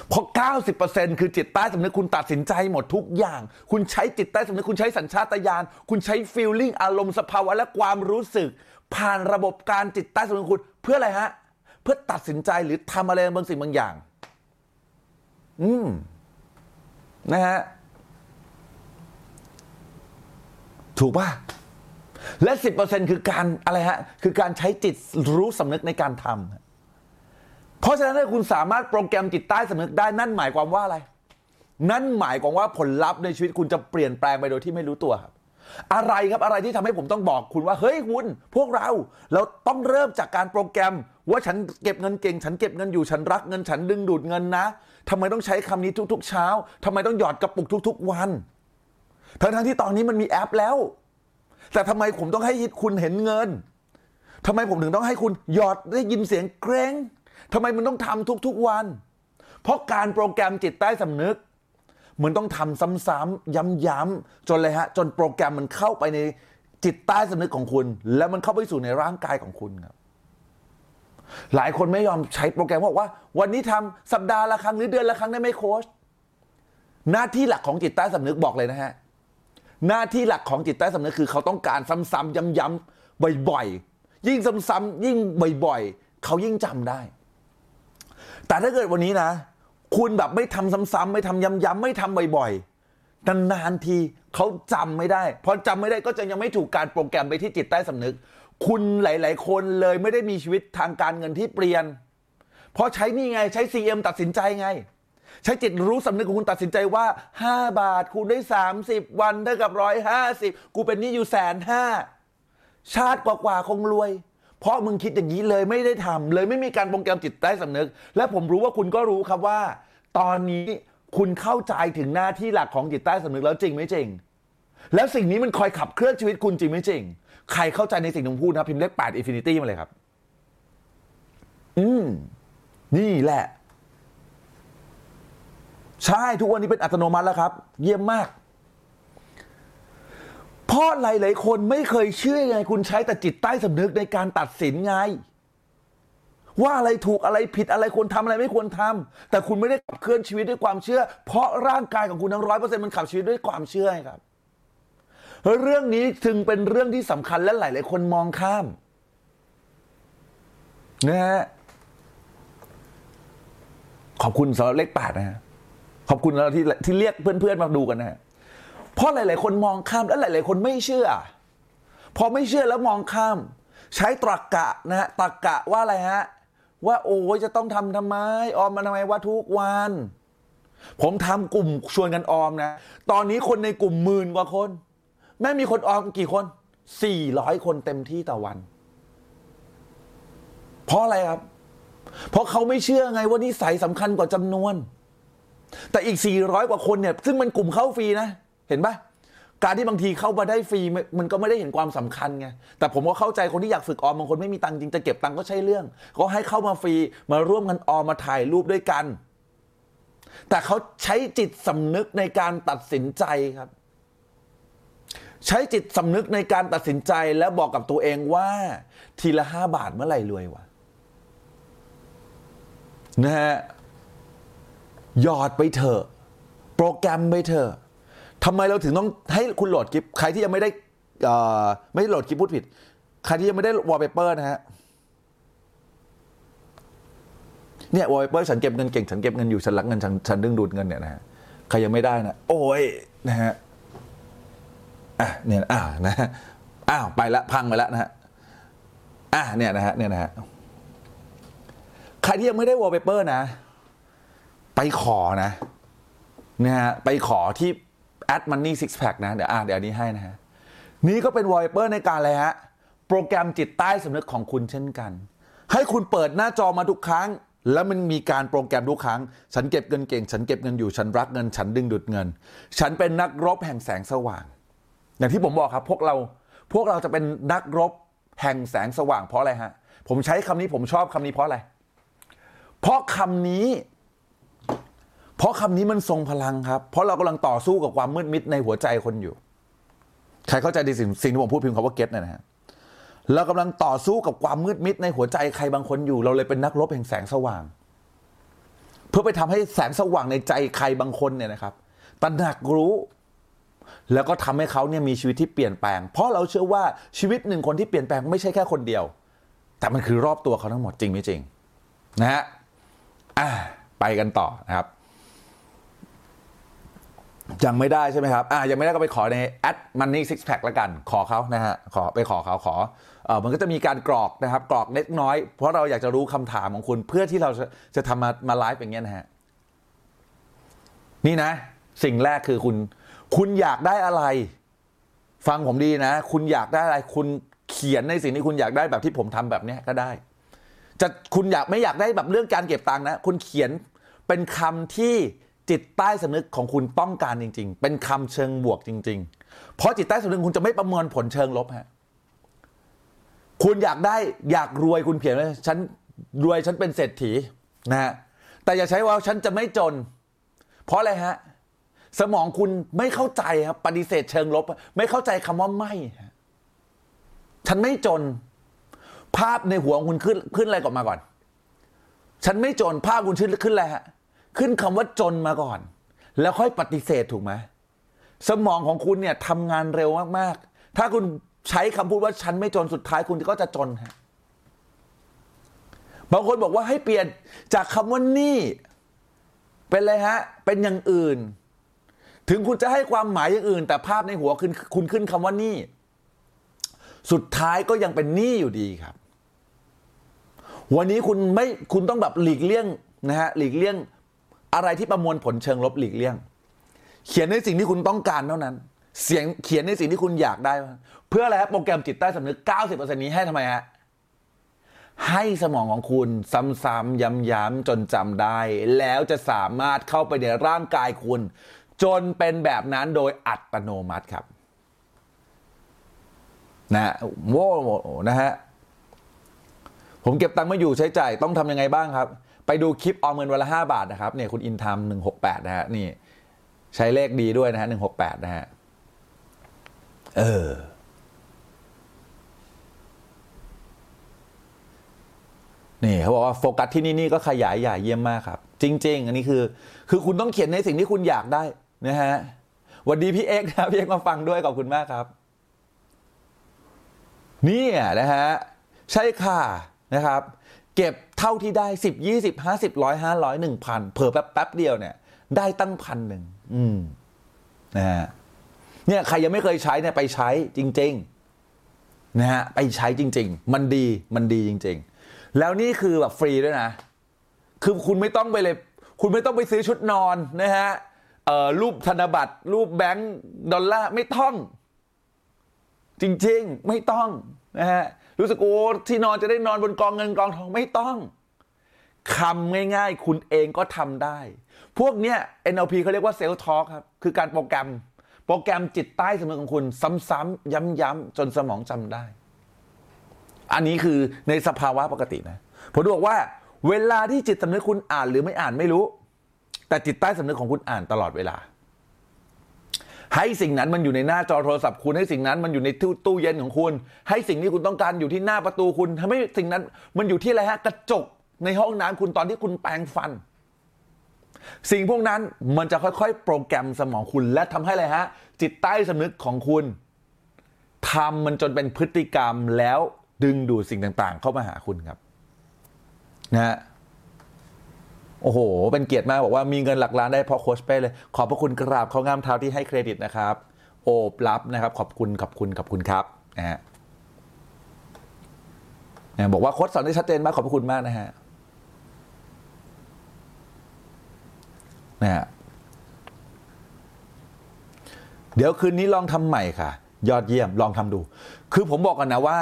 เพราะ เก้าสิบเปอร์เซ็นต์ คือจิตใต้สำนึกคุณตัดสินใจหมดทุกอย่างคุณใช้จิตใต้สำนึกคุณใช้สัญชาตญาณคุณใช้ฟีลลิ่งอารมณ์สภาวะและความรู้สึกผ่านระบบการจิตใต้สำนึกคุณเพื่ออะไรฮะเพื่อตัดสินใจหรือทำอะไรบางสิ่งบางอย่างอืมนะฮะถูกป่ะและ สิบเปอร์เซ็นต์ คือการอะไรฮะคือการใช้จิตรู้สำนึกในการทำเพราะฉะนั้นถ้าคุณสามารถโปรแกรมจิตใต้สำนึกได้นั่นหมายความว่าอะไรนั่นหมายความว่าผลลัพธ์ในชีวิตคุณจะเปลี่ยนแปลงไปโดยที่ไม่รู้ตัวครับอะไรครับอะไรที่ทำให้ผมต้องบอกคุณว่าเฮ้ยคุณพวกเราเราต้องเริ่มจากการโปรแกรมว่าฉันเก็บเงินเก่งฉันเก็บเงินอยู่ฉันรักเงินฉันดึงดูดเงินนะทำไมต้องใช้คำนี้ทุกๆเช้าทำไมต้องหยอดกระปุกทุกๆวันทั้งๆที่ตอนนี้มันมีแอปแล้วแต่ทำไมผมต้องให้คุณเห็นเงินทำไมผมถึงต้องให้คุณหยอดได้ยินเสียงเกรงทำไมมันต้องทำทุกๆวันเพราะการโปรแกรมจิตใต้สำนึกมันต้องทำซ้ำๆย้ำๆจนเลยฮะจนโปรแกรมมันเข้าไปในจิตใต้สำนึกของคุณแล้วมันเข้าไปสู่ในร่างกายของคุณครับหลายคนไม่ยอมใช้โปรแกรมบอกว่าวันนี้ทำสัปดาห์ละครั้งหรือเดือนละครั้งได้ไหมโค้ชหน้าที่หลักของจิตใต้สำนึกบอกเลยนะฮะหน้าที่หลักของจิตใต้สำนึกคือเขาต้องการซ้ำๆย้ำๆบ่อยๆยิ่งซ้ำๆยิ่งบ่อยๆเขายิ่งจำได้แต่ถ้าเกิดวันนี้นะคุณแบบไม่ทำซ้ำๆไม่ทำย้ำๆไม่ทำบ่อยๆนานๆทีเขาจำไม่ได้พอจำไม่ได้ก็จะยังไม่ถูกการโปรแกรมไปที่จิตใต้สำนึกคุณหลายๆคนเลยไม่ได้มีชีวิตทางการเงินที่เปลี่ยนเพราะใช้นี่ไงใช้ ซี เอ็ม ตัดสินใจไงใช้จิตรู้สำนึกของคุณตัดสินใจว่าห้าบาทคูณได้สามสิบวันเท่ากับหนึ่งร้อยห้าสิบกูเป็นหนี้อยู่ หนึ่งแสนห้าหมื่น ชาติกว่าๆคงรวยเพราะมึงคิดอย่างนี้เลยไม่ได้ทำเลยไม่มีการโปรแกรมจิตใต้สำนึกและผมรู้ว่าคุณก็รู้ครับว่าตอนนี้คุณเข้าใจถึงหน้าที่หลักของจิตใต้สำนึกแล้วจริงไหมจริงแล้วสิ่งนี้มันคอยขับเคลื่อนชีวิตคุณจริงไหมจริงใครเข้าใจในสิ่งที่ผมพูดนะพิมพ์เลขแปด Infinity มาเลยครับอืมนี่แหละใช่ทุกวันนี้เป็นอัตโนมัติแล้วครับเยี่ยมมากเพราะหลายๆคนไม่เคยเชื่อไงคุณใช้แต่จิตใต้สำนึกในการตัดสินไงว่าอะไรถูกอะไรผิดอะไรควรทำอะไรไม่ควรทำแต่คุณไม่ได้ขับเคลื่อนชีวิตด้วยความเชื่อเพราะร่างกายของคุณทั้ง หนึ่งร้อยเปอร์เซ็นต์ มันขับชีวิตด้วยความเชื่อครับเรื่องนี้จึงเป็นเรื่องที่สำคัญและหลายๆคนมองข้ามนะฮะขอบคุณสำหรับเลขแปดนะฮะขอบคุณที่ที่เรียกเพื่อนๆมาดูกันนะเพราะหลายๆคนมองข้ามและหลายๆคนไม่เชื่อพอไม่เชื่อแล้วมองข้าม ใช้ตรรกะนะฮะตรรกะว่าอะไรฮะว่าโอ้ยจะต้องทำทำไมออมมาทำไมว่าทุกวันผมทำกลุ่มชวนกันออมนะตอนนี้คนในกลุ่มหมื่นกว่าคนแม่มีคนออมกี่คนสี่ร้อยคนเต็มที่ต่อวันเพราะอะไรครับเพราะเขาไม่เชื่อไงว่านิสัยสำคัญกว่าจำนวนแต่อีกสี่ร้อยกว่าคนเนี่ยซึ่งมันกลุ่มเข้าฟรีนะเห็นปะการที่บางทีเข้ามาได้ฟรีมันก็ไม่ได้เห็นความสำคัญไงแต่ผมก็เข้าใจคนที่อยากฝึกออมบางคนไม่มีตังค์จริงจะเก็บตังค์ก็ใช่เรื่องก็ให้เข้ามาฟรีมาร่วมกันออมมาถ่ายรูปด้วยกันแต่เขาใช้จิตสำนึกในการตัดสินใจครับใช้จิตสำนึกในการตัดสินใจแล้วบอกกับตัวเองว่าทีละห้าบาทเมื่อไหร่รวยวะนะฮะหยอดไปเถอะโปรแกรมไปเถอะทำไมเราถึงต้องให้คุณโหลดคลิปใครที่ยังไม่ได้ไม่โหลดคลิปพูดผิดใครที่ยังไม่ได้วอลเปเปอร์นะฮะเนี่ยวอลเปเปอร์ฉันเก็บเงินเก่งฉันเก็บเงินอยู่ฉันรักเงินฉันฉันดึงดูดเงินเนี่ยนะฮะใครยังไม่ได้นะโอ้ยนะฮะอ่ะเนี่ยอ้าวนะอ้าวไปละพังไปละนะฮะอ่ะเนี่ยนะฮะเนี่ยนะฮะใครที่ยังไม่ได้วอลเปเปอร์นะไปขอนะนะฮะไปขอที่Ad Money Six Pack นะเดี๋ยวอ่าเดี๋ยวนี้ให้นะฮะนี่ก็เป็นวอลเปเปอร์ในการอะไรฮะโปรแกรมจิตใต้สำนึกของคุณเช่นกันให้คุณเปิดหน้าจอมาทุกครั้งแล้วมันมีการโปรแกรมทุกครั้งฉันเก็บเงินเก่งฉันเก็บเงินอยู่ฉันรักเงินฉันดึงดูดเงินฉันเป็นนักรบแห่งแสงสว่างอย่างที่ผมบอกครับพวกเราพวกเราจะเป็นนักรบแห่งแสงสว่างเพราะอะไรฮะผมใช้คำนี้ผมชอบคำนี้เพราะอะไรเพราะคำนี้เพราะคำนี้มันทรงพลังครับเพราะเรากำลังต่อสู้กับความมืดมิดในหัวใจคนอยู่ใครเข้าใจดีสิ่งสิ่งที่ผมพูดพิมพ์คำว่าเก็ตเนี่ยนะฮะเรากำลังต่อสู้กับความมืดมิดในหัวใจใครบางคนอยู่เราเลยเป็นนักรบแห่งแสงสว่างเพื่อไปทำให้แสงสว่างในใจใครบางคนเนี่ยนะครับตระหนักรู้แล้วก็ทำให้เขาเนี่ยมีชีวิตที่เปลี่ยนแปลงเพราะเราเชื่อว่าชีวิตหนึ่งคนที่เปลี่ยนแปลงไม่ใช่แค่คนเดียวแต่มันคือรอบตัวเขาทั้งหมดจริงไหมจริงนะฮะอ่ะไปกันต่อนะครับยังไม่ได้ใช่ไหมครับอ่ะยังไม่ได้ก็ไปขอใน Ad Money Six Pack ละกันขอเขานะฮะขอไปขอเขาขอเอ่อมันก็จะมีการกรอกนะครับกรอกเล็กน้อยเพราะเราอยากจะรู้คำถามของคุณเพื่อที่เราจะจะทำมามาไลฟ์อย่างเงี้ยนะฮะนี่นะสิ่งแรกคือคุณคุณอยากได้อะไรฟังผมดีนะคุณอยากได้อะไรคุณเขียนในสิ่งที่คุณอยากได้แบบที่ผมทำแบบเนี้ยก็ได้จะคุณอยากไม่อยากได้แบบเรื่องการเก็บตังค์นะคุณเขียนเป็นคำที่จิตใต้สำนึกของคุณต้องการจริงๆเป็นคำเชิงบวกจริงๆเพราะจิตใต้สำนึกคุณจะไม่ประเมินผลเชิงลบฮะคุณอยากได้อยากรวยคุณเขียนว่าฉันรวยฉันเป็นเศรษฐีนะฮะแต่อย่าใช้ว่าฉันจะไม่จนเพราะอะไรฮะสมองคุณไม่เข้าใจครับปฏิเสธเชิงลบไม่เข้าใจคำว่าไม่ฮะฉันไม่จนภาพในหัวคุณขึ้นขึ้นอะไรก่อนมาก่อนฉันไม่จนภาพคุณขึ้นขึ้นอะไรฮะขึ้นคำว่าจนมาก่อนแล้วค่อยปฏิเสธถูกไหมสมองของคุณเนี่ยทำงานเร็วมากๆถ้าคุณใช้คำพูดว่าฉันไม่จนสุดท้ายคุณก็จะจนฮะบางคนบอกว่าให้เปลี่ยนจากคำว่านี่เป็นอะไรฮะเป็นอย่างอื่นถึงคุณจะให้ความหมายอย่างอื่นแต่ภาพในหัวคุณคุณขึ้นคำว่านี่สุดท้ายก็ยังเป็นนี่อยู่ดีครับวันนี้คุณไม่คุณต้องแบบหลีกเลี่ยงนะฮะหลีกเลี่ยงอะไรที่ประมวลผลเชิงลบหลีกเลี่ยงเขียนในสิ่งที่คุณต้องการเท่านั้นเสียงเขียนในสิ่งที่คุณอยากได้เพื่ออะไรฮะโปรแกรมจิตใต้สำนึก เก้าสิบเปอร์เซ็นต์ นี้ให้ทำไมฮะให้สมองของคุณซ้ำๆย้ำๆจนจำได้แล้วจะสามารถเข้าไปในร่างกายคุณจนเป็นแบบนั้นโดยอัตโนมัติครับนะโว้นะฮะผมเก็บตังค์ไม่อยู่ใช้จ่ายต้องทำยังไงบ้างครับไปดูคลิปออมเงินวันละห้าบาทนะครับเนี่ยคุณอินทำหนึ่งหกแปดนะฮะนี่ใช้เลขดีด้วยนะฮะหนึ่งหกแปดนะฮะเออนี่เขาบอกว่าโฟกัสที่นี่นี่ก็ขยายใหญ่เยี่ยมมากครับจริงๆอันนี้คือคือคุณต้องเขียนในสิ่งที่คุณอยากได้นะฮะสวัสดีพี่เอกนะพี่เอกมาฟังด้วยขอบคุณมากครับนี่นะฮะใช่ค่ะนะครับเก็บเท่าที่ได้สิบ ยี่สิบ ห้าสิบ ร้อย ห้าร้อย หนึ่งพันเพิ่มแป๊บแป๊บเดียวเนี่ยได้ตั้งพันหนึ่งอืมนะฮะเนี่ยใครยังไม่เคยใช้เนี่ยไปใช้จริงๆ นะฮะไปใช้จริงๆมันดีมันดีจริงๆแล้วนี่คือแบบฟรีด้วยนะคือคุณไม่ต้องไปเลยคุณไม่ต้องไปซื้อชุดนอนนะฮะเอ่อรูปธนบัตรรูปแบงค์ดอลลาร์ไม่ต้องจริงๆไม่ต้องนะฮะรู้สึกโอ้ที่นอนจะได้นอนบนกองเงินกองทองไม่ต้องคำง่ายๆคุณเองก็ทำได้พวกเนี้ย เอ็น แอล พี เขาเรียกว่า Self Talk ครับคือการโปรแกรมโปรแกรมจิตใต้สำนึกของคุณซ้ำๆย้ำๆจนสมองจำได้อันนี้คือในสภาวะปกตินะผมบอกว่าเวลาที่จิตสำนึกคุณอ่านหรือไม่อ่านไม่รู้แต่จิตใต้สำนึกของคุณอ่านตลอดเวลาให้สิ่งนั้นมันอยู่ในหน้าจอโทรศัพท์คุณให้สิ่งนั้นมันอยู่ในตู้เย็นของคุณให้สิ่งที่คุณต้องการอยู่ที่หน้าประตูคุณทำให้สิ่งนั้นมันอยู่ที่อะไรฮะกระจกในห้องน้ำคุณตอนที่คุณแปรงฟันสิ่งพวกนั้นมันจะค่อยๆโปรแกรมสมองคุณและทำให้อะไรฮะจิตใต้สำนึกของคุณทำมันจนเป็นพฤติกรรมแล้วดึงดูดสิ่งต่างๆเข้ามาหาคุณครับนะฮะโอ้โหเป็นเกียรติมากบอกว่ามีเงินหลักล้านได้เพราะโค้ชเป้เลยขอบพระคุณกราบข้าวงามเท้าที่ให้เครดิตนะครับโอบรับนะครับขอบคุณขอบคุณขอบคุณครับนะฮะนะบอกว่าโค้ชสอนได้ชัดเจนมากขอบพระคุณมากนะฮะนะเดี๋ยวคืนนี้ลองทำใหม่ค่ะยอดเยี่ยมลองทำดูคือผมบอกกันนะว่า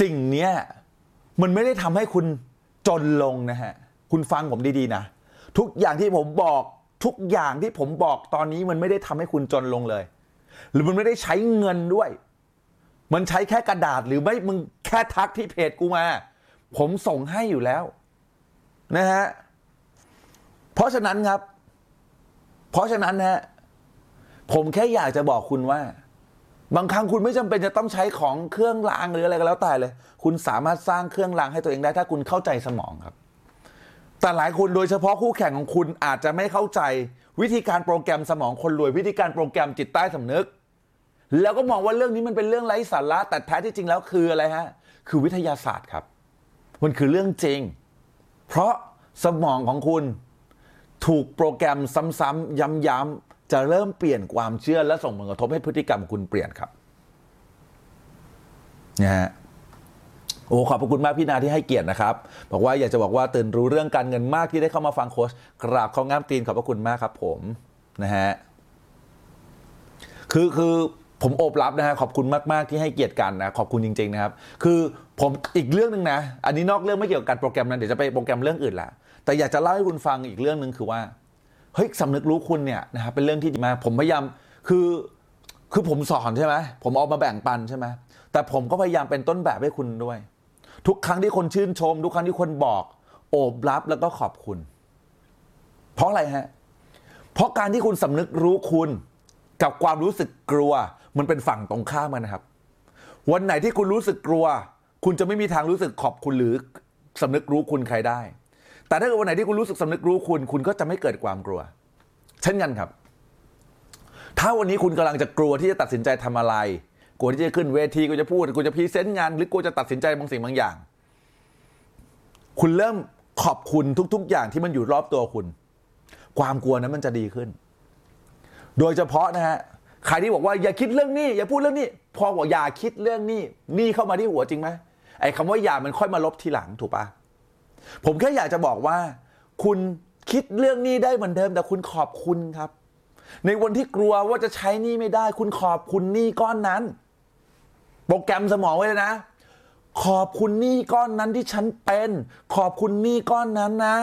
สิ่งเนี้ยมันไม่ได้ทำให้คุณจนลงนะฮะคุณฟังผมดีๆนะทุกอย่างที่ผมบอกทุกอย่างที่ผมบอกตอนนี้มันไม่ได้ทำให้คุณจนลงเลยหรือมันไม่ได้ใช้เงินด้วยมันใช้แค่กระดาษหรือไม่มึงแค่ทักที่เพจกูมาผมส่งให้อยู่แล้วนะฮะเพราะฉะนั้นครับเพราะฉะนั้นฮะผมแค่อยากจะบอกคุณว่าบางครั้งคุณไม่จำเป็นจะต้องใช้ของเครื่องรางหรืออะไรก็แล้วแต่เลยคุณสามารถสร้างเครื่องรางให้ตัวเองได้ถ้าคุณเข้าใจสมองครับแต่หลายคนโดยเฉพาะคู่แข่งของคุณอาจจะไม่เข้าใจวิธีการโปรแกรมสมองคนรวยวิธีการโปรแกรมจิตใต้สำนึกแล้วก็มองว่าเรื่องนี้มันเป็นเรื่องไร้สาระแต่แท้ที่จริงแล้วคืออะไรฮะคือวิทยาศาสตร์ครับมันคือเรื่องจริงเพราะสมองของคุณถูกโปรแกรมซ้ำๆย้ำๆจะเริ่มเปลี่ยนความเชื่อและส่งผลกระทบให้พฤติกรรมของคุณเปลี่ยนครับนะฮะโอ้ขอบพระคุณมากพี่นาที่ให้เกียรตินะครับบอกว่าอยากจะบอกว่าตื่นรู้เรื่องการเงินมากที่ได้เข้ามาฟังโค้ชกราบข้าวงามตีนขอบพระคุณมากครับผมนะฮะคือคือผมโอบรับนะฮะขอบคุณมากๆที่ให้เกียรติกันนะขอบคุณจริงๆนะครับคือผมอีกเรื่องนึงนะอันนี้นอกเรื่องไม่เกี่ยวกับการโปรแกรมนั้นเดี๋ยวจะไปโปรแกรมเรื่องอื่นละแต่อยากจะเล่าให้คุณฟังอีกเรื่องนึงคือว่าเฮ้ยสำนึกรู้คุณเนี่ยนะครับเป็นเรื่องที่ดีมากผมพยายามคือคือผมสอนใช่ไหมผมเอามาแบ่งปันใช่ไหมแต่ผมก็พยายามเป็นต้นแบบให้คุณด้วยทุกครั้งที่คนชื่นชมทุกครั้งที่คนบอกโอบรับแล้วก็ขอบคุณเพราะอะไรฮะเพราะการที่คุณสำนึกรู้คุณกับความรู้สึกกลัวมันเป็นฝั่งตรงข้ามกันนะครับวันไหนที่คุณรู้สึกกลัวคุณจะไม่มีทางรู้สึกขอบคุณหรือสำนึกรู้คุณใครได้แต่ถ้าเกิดวันไหนที่คุณรู้สึกสำนึกรู้คุณคุณก็จะไม่เกิดความกลัวเช่นกันครับถ้าวันนี้คุณกำลังจะกลัวที่จะตัดสินใจทำอะไรกลัวที่จะขึ้นเวทีกลัวจะพูดกลัวจะพรีเซนต์งานหรือกลัวจะตัดสินใจบางสิ่งบางอย่างคุณเริ่มขอบคุณทุกๆอย่างที่มันอยู่รอบตัวคุณความกลัวนั้นมันจะดีขึ้นโดยเฉพาะนะฮะใครที่บอกว่าอย่าคิดเรื่องนี้อย่าพูดเรื่องนี้พอบอกอย่าคิดเรื่องนี้นี่เข้ามาที่หัวจริงไหมไอ้คำว่าอย่ามันค่อยมาลบทีหลังถูกปะผมแค่อยากจะบอกว่าคุณคิดเรื่องนี้ได้เหมือนเดิมแต่คุณขอบคุณครับในวันที่กลัวว่าจะใช้นี่ไม่ได้คุณขอบคุณนี่ก้อนนั้นโปรแกรมสมองไว้เลยนะขอบคุณนี่ก้อนนั้นที่ฉันเป็นขอบคุณนี่ก้อนนั้นนะ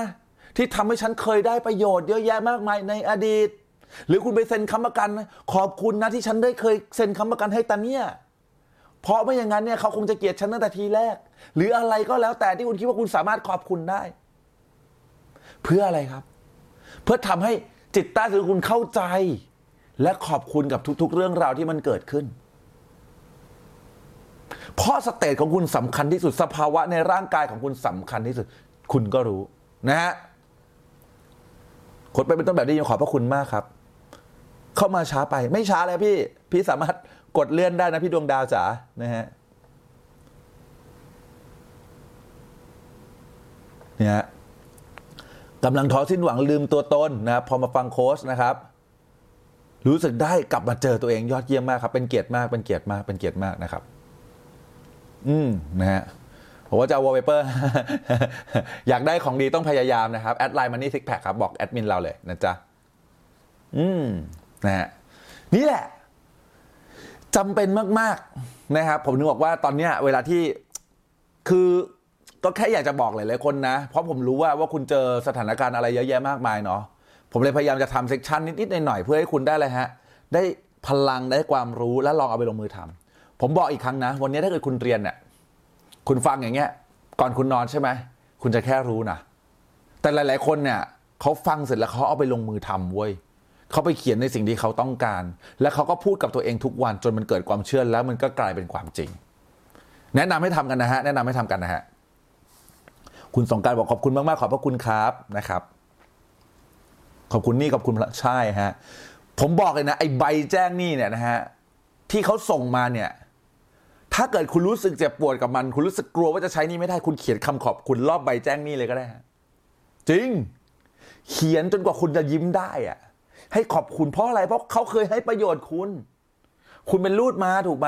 ที่ทำให้ฉันเคยได้ประโยชน์เยอะแยะมากมายในอดีตหรือคุณไปเซ็นค้ำประกันขอบคุณนะที่ฉันได้เคยเซ็นค้ำประกันให้ตาเนี่ยเพราะไม่อย่างนั้นเนี่ยเขาคงจะเกลียดฉันตั้งแต่ทีแรกหรืออะไรก็แล้วแต่ที่คุณคิดว่าคุณสามารถขอบคุณได้เพื่ออะไรครับเพื่อทำให้จิตใต้สำนึกคุณเข้าใจและขอบคุณกับทุกๆเรื่องราวที่มันเกิดขึ้นเพราะสเตจของคุณสำคัญที่สุดสภาวะในร่างกายของคุณสำคัญที่สุดคุณก็รู้นะฮะคนไปเป็นต้นแบบนี้ขอบพระคุณมากครับเข้ามาช้าไปไม่ช้าเลยพี่พี่สามารถกดเลื่อนได้นะพี่ดวงดาวจ๋านะฮะเนี่ยกำลังท้อสิ้นหวังลืมตัวตนนะครับพอมาฟังโค้ชนะครับรู้สึกได้กลับมาเจอตัวเองยอดเยี่ยมมากครับเป็นเกียรติมากเป็นเกียรติมากเป็นเกียรติมากนะครับ อืมนะฮะผมว่าจะเอา wallpaper อยากได้ของดีต้องพยายามนะครับแอดไลน์ Money Six Pack ครับบอกแอดมินเราเลยนะจ๊ะอืมนะฮะนี่แหละจำเป็นมากๆนะครับผมนึกบอกว่าตอนเนี้ยเวลาที่คือก็แค่อยากจะบอกหลายๆคนนะเพราะผมรู้ว่าว่าคุณเจอสถานการณ์อะไรเยอะแยะมากมายเนาะผมเลยพยายามจะทำเซกชันนิดๆหน่อยๆเพื่อให้คุณได้เลยฮะได้พลังได้ความรู้และลองเอาไปลงมือทำผมบอกอีกครั้งนะวันนี้ถ้าเกิดคุณเรียนเนี่ยคุณฟังอย่างเงี้ยก่อนคุณนอนใช่ไหมคุณจะแค่รู้นะแต่หลายๆคนเนี่ยเขาฟังเสร็จแล้วเขาเอาไปลงมือทำเว้ยเขาไปเขียนในสิ่งที่เขาต้องการและเขาก็พูดกับตัวเองทุกวันจนมันเกิดความเชื่อแล้วมันก็กลายเป็นความจริงแนะนำให้ทำกันนะฮะแนะนำให้ทำกันนะฮะคุณสงกรานต์บอกขอบคุณมากๆขอบพระคุณครับนะครับขอบคุณนี่ขอบคุณใช่ฮะผมบอกเลยนะไอ้ใบแจ้งหนี้เนี่ยนะฮะที่เขาส่งมาเนี่ยถ้าเกิดคุณรู้สึกเจ็บปวดกับมันคุณรู้สึกกลัวว่าจะใช้หนี้ไม่ได้คุณเขียนคำขอบคุณรอบใบแจ้งหนี้เลยก็ได้ฮะจริงเขียนจนกว่าคุณจะยิ้มได้อะให้ขอบคุณเพราะอะไรเพราะเขาเคยให้ประโยชน์คุณคุณเป็นรูดมาถูกไหม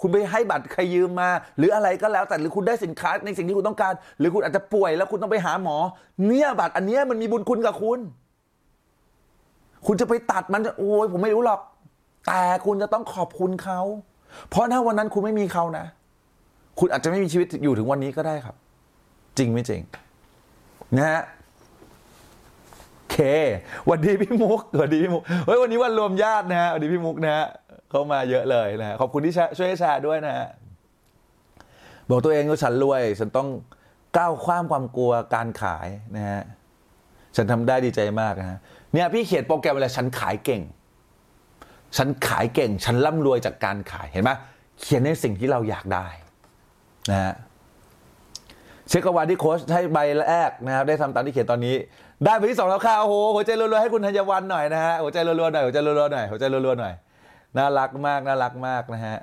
คุณไปให้บัตรใครยืมมาหรืออะไรก็แล้วแต่หรือคุณได้สินค้าในสิ่งที่คุณต้องการหรือคุณอาจจะป่วยแล้วคุณต้องไปหาหมอเนี่ยบัตรอันนี้มันมีบุญคุณกับคุณคุณจะไปตัดมันโอ้ยผมไม่รู้หรอกแต่คุณจะต้องขอบคุณเขาเพราะถ้าวันนั้นคุณไม่มีเขานะคุณอาจจะไม่มีชีวิตอยู่ถึงวันนี้ก็ได้ครับจริงไหมจริงนะฮะเควันดีพี่มุกวันดีพี่มุกเฮ้ยวันนี้วันรวมญาตินะฮะวันดีพี่มุกนะฮะเข้ามาเยอะเลยนะขอบคุณที่ช่วยแชร์ด้วยนะฮะบอกตัวเองว่าฉันรวยฉันต้องก้าวข้ามความกลัวการขายนะฮะฉันทำได้ดีใจมากนะเนี่ยพี่เขียนโปรแกรมอะไรฉันขายเก่งฉันขายเก่งฉันร่ำรวยจากการขายเห็นไหมเขียนในสิ่งที่เราอยากได้นะฮะเช็คกับวันที่โค้ชให้ใบแรกนะครับได้ทำตามที่เขียนตอนนี้ได้ใบที่สองแล้วค่ะโอ้โหหัวใจรัวๆให้คุณธัญวรรณหน่อยนะฮะหัวใจรัวๆหน่อยหัวใจรัวๆหน่อยหัวใจรัวๆหน่อยน่ารักมากน่ารักมากนะฮะ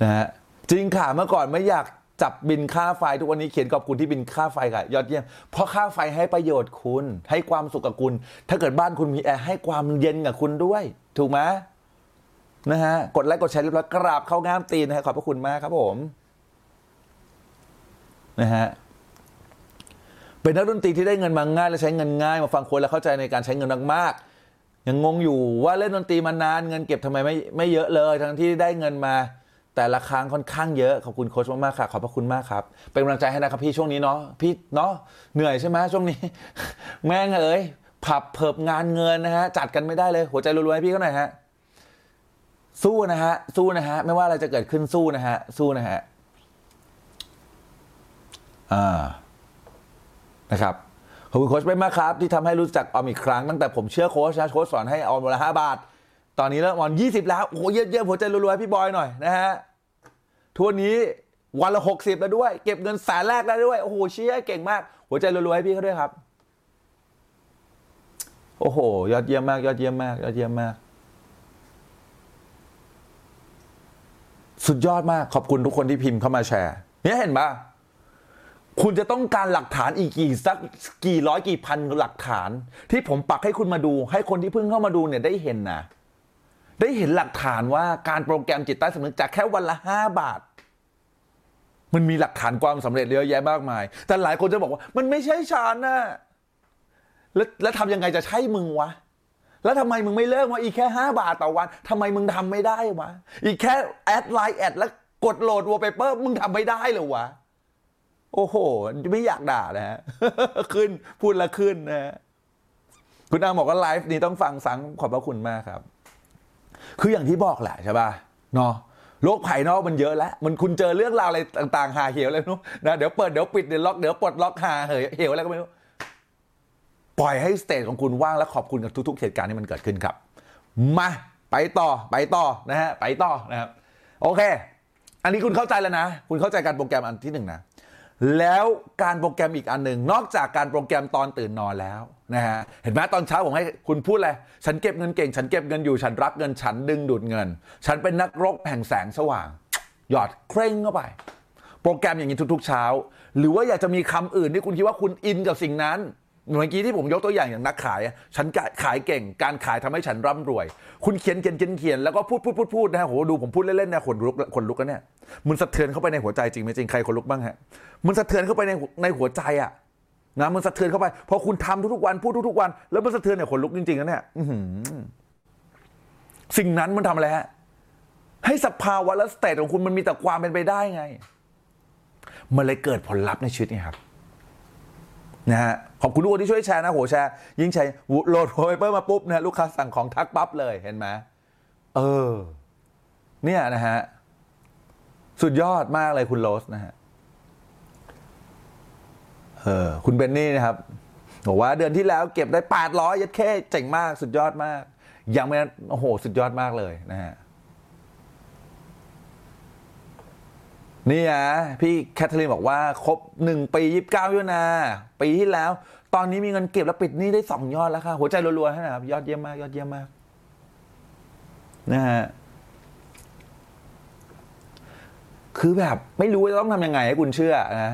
นะฮะจริงค่ะเมื่อก่อนไม่อยากจับบินค่าไฟทุกวันนี้เขียนขอบคุณที่บินค่าไฟค่ะยอดเยี่ยมเพราะค่าไฟให้ประโยชน์คุณให้ความสุขกับคุณถ้าเกิดบ้านคุณมีแอร์ให้ความเย็นกับคุณด้วยถูกไหมนะฮะกดไลค์กดแชร์เรียบร้อยกราบเข้าง่ามตีนนะฮะขอบพระคุณมากครับผมนะฮะเป็นนักดนตรีที่ได้เงินมาง่ายและใช้เงินง่ายมาฟังคนและเข้าใจในการใช้เงินมากๆยังงงอยู่ว่าเล่นดนตรีมานานเงินเก็บทำไมไม่ไม่เยอะเลยทั้งที่ได้เงินมาแต่ละครั้งค่อนข้างเยอะขอบคุณโค้ชมากๆค่ะขอบพระคุณมากครับเป็นกำลังใจให้นะครับพี่ช่วงนี้เนาะพี่เนาะเหนื่อยใช่ไหมช่วงนี้แม่งเอ๋ยผับเพิบงานเงินนะฮะจัดกันไม่ได้เลยหัวใจรวยๆพี่เขาหน่อยฮะสู้นะฮะสู้นะฮะไม่ว่าอะไรจะเกิดขึ้นสู้นะฮะสู้นะฮะอ่านะครับขอบคุณโค้ชมากครับที่ทำให้รู้จักออมอีกครั้งตั้งแต่ผมเชื่อโค้ชนะโค้ชสอนให้ออมวันละห้าบาทตอนนี้เริ่มออมยี่สิบแล้วโอ้โหเยี่ยมๆหัวใจรวยๆพี่บอยหน่อยนะฮะทัวร์นี้วันละหกสิบแล้วด้วยเก็บเงินแสนแรกได้ด้วยโอ้โหเชี่ยเก่งมากหัวใจรวยๆพี่เขาด้วยครับโอ้โหยอดเยี่ยมมากยอดเยี่ยมมากยอดเยี่ยมมากสุดยอดมากขอบคุณทุกคนที่พิมพ์เข้ามาแชร์เนี่ยเห็นปะคุณจะต้องการหลักฐานอีกกี่สักกี่ร้อยกี่พันหลักฐานที่ผมปักให้คุณมาดูให้คนที่เพิ่งเข้ามาดูเนี่ยได้เห็นนะได้เห็นหลักฐานว่าการโปรแกรมจิตใต้สำนึกจากแค่วันละห้าบาทมันมีหลักฐานความสำเร็จเยอะแยะมากมายแต่หลายคนจะบอกว่ามันไม่ใช่ฉันนะแล้วแล้วทำยังไงจะใช่มึงวะแล้วทำไมมึงไม่เลิกวะอีกแค่ห้าบาทต่อวันทำไมมึงทำไม่ได้วะอีกแค่แอดไลน์แอดแล้วกดโหลด wallpaper มึงทำไม่ได้เหรอวะโอ้โหไม่อยากด่านะฮะขึ้นพูดละขึ้นนะคุณอาบอกว่าไลฟ์นี้ต้องฟังสังขอบพระคุณมากครับคืออย่างที่บอกแหละใช่ป่ะเนาะโลกภายนอกมันเยอะแล้วมันคุณเจอเรื่องราวอะไรต่างๆหาเหวอะไรนู้นนะเดี๋ยวเปิดเดี๋ยวปิดเดี๋ยวล็อกเดี๋ยวปลดล็อกหาเหวอะไรก็ไม่รู้ปล่อยให้สเตจของคุณว่างและขอบคุณกับทุกๆเหตุการณ์ที่มันเกิดขึ้นครับมาไปต่อไปต่อนะฮะไปต่อนะครับโอเคอันนี้คุณเข้าใจแล้วนะคุณเข้าใจการโปรแกรมอันที่หนึ่งนะแล้วการโปรแกรมอีกอันหนึ่งนอกจากการโปรแกรมตอนตื่นนอนแล้วนะฮะเห็นไหมตอนเช้าผมให้คุณพูดเลยฉันเก็บเงินเก่งฉันเก็บเงินอยู่ฉันรับเงินฉันดึงดูดเงินฉันเป็นนักรบแห่งแสงสว่างหยอดเคร่งเข้าไปโปรแกรมอย่างนี้ทุกๆเช้าหรือว่าอยากจะมีคำอื่นที่คุณคิดว่าคุณอินกับสิ่งนั้น เมื่อกี้ที่ผมยกตัวอย่างอย่างนักขายฉันขายเก่งการขายทำให้ฉันร่ำรวยคุณเขียนเขียนเขียนเขียนแล้วก็พูดพูดพูดพูดนะฮะโหดูผมพูดเล่นๆนะขนลุกขนลุกกันเนี่ยมันสะเทือนเข้าไปในหัวใจจริงไหมจริงใครขนลุกบ้างฮะมันสะเทือนเข้าไปในในหัวใจอ่ะนะมันสะเทือนเข้าไปพอคุณทำทุกๆวันพูดทุกๆวันแล้วมันสะเทือนเนี่ยขนลุกจริงๆนะเนี่ยสิ่งนั้นมันทำอะไรฮะให้สภาวะและสเตตของคุณมันมีแต่ความเป็นไปได้ไงมันเลยเกิดผลลัพธ์ในชีวิตไงครับนะฮะขอบคุณทุกคนที่ช่วยแชร์นะโหแชร์ยิ่งแชร์โหลดโฮเปอร์มาปุ๊บนะลูกค้าสั่งของทักปั๊บเลยเห็นไหมเออเนี่ยนะฮะสุดยอดมากเลยคุณโรสนะฮะเออคุณเบนนี่นะครับบอกว่าเดือนที่แล้วเก็บได้แปดร้อยยัดแค่เจ๋งมากสุดยอดมากยังไม่โอ้โหสุดยอดมากเลยนะฮะนี่นะพี่แคทเธอรีนบอกว่าครบหนึ่งปียี่สิบเก้าด้วยนะปีที่แล้วตอนนี้มีเงินเก็บแล้วปิดหนี้ได้สองยอดแล้วค่ะหัวใจรัวๆนะครับยอดเยี่ยมมากยอดเยี่ยมมากนะฮะคือแบบไม่รู้จะต้องทำยังไงให้คุณเชื่อนะ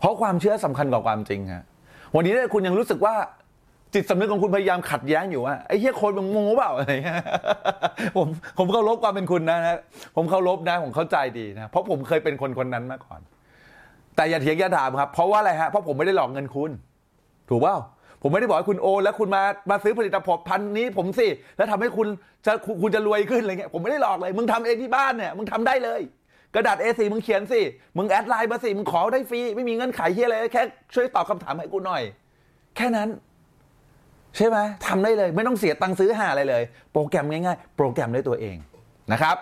เพราะความเชื่อสำคัญกว่าความจริงฮะวันนี้คุณยังรู้สึกว่าจิตสำนึกของคุณพยายามขัดแย้งอยู่ว่าไอ้เหี้ยคนมึงโง่เปล่าอะไรเงี้ยผมผมเคารพความเป็นคุณนะนะผมเคารพนะผมเข้าใจดีนะเพราะผมเคยเป็นคนคนนั้นมาก่อนแต่อย่าเถียงอย่าถามครับเพราะว่าอะไรฮะเพราะผมไม่ได้หลอกเงินคุณถูกเปล่าผมไม่ได้บอกให้คุณโอนแล้วคุณมามาซื้อผลิตภัณฑ์นี้ผมสิแล้วทำให้คุณจะคุณจะรวยขึ้นอะไรเงี้ยผมไม่ได้หลอกเลยมึงทำเองที่บ้านเนี่ยมึงทำได้เลยกระดาษ เอ โฟร์ มึงเขียนสิมึงแอดไลน์มาสิมึงขอได้ฟรีไม่มีเงื่อนไขเหี้ยอะไรแค่ช่วยตอบคำถามให้กูหน่อยแค่นั้นใช่ไหมทำได้เลยไม่ต้องเสียตังค์ซื้อหาอะไรเลยโปรแกรมง่ายๆโปรแกรมด้วยตัวเองนะครับ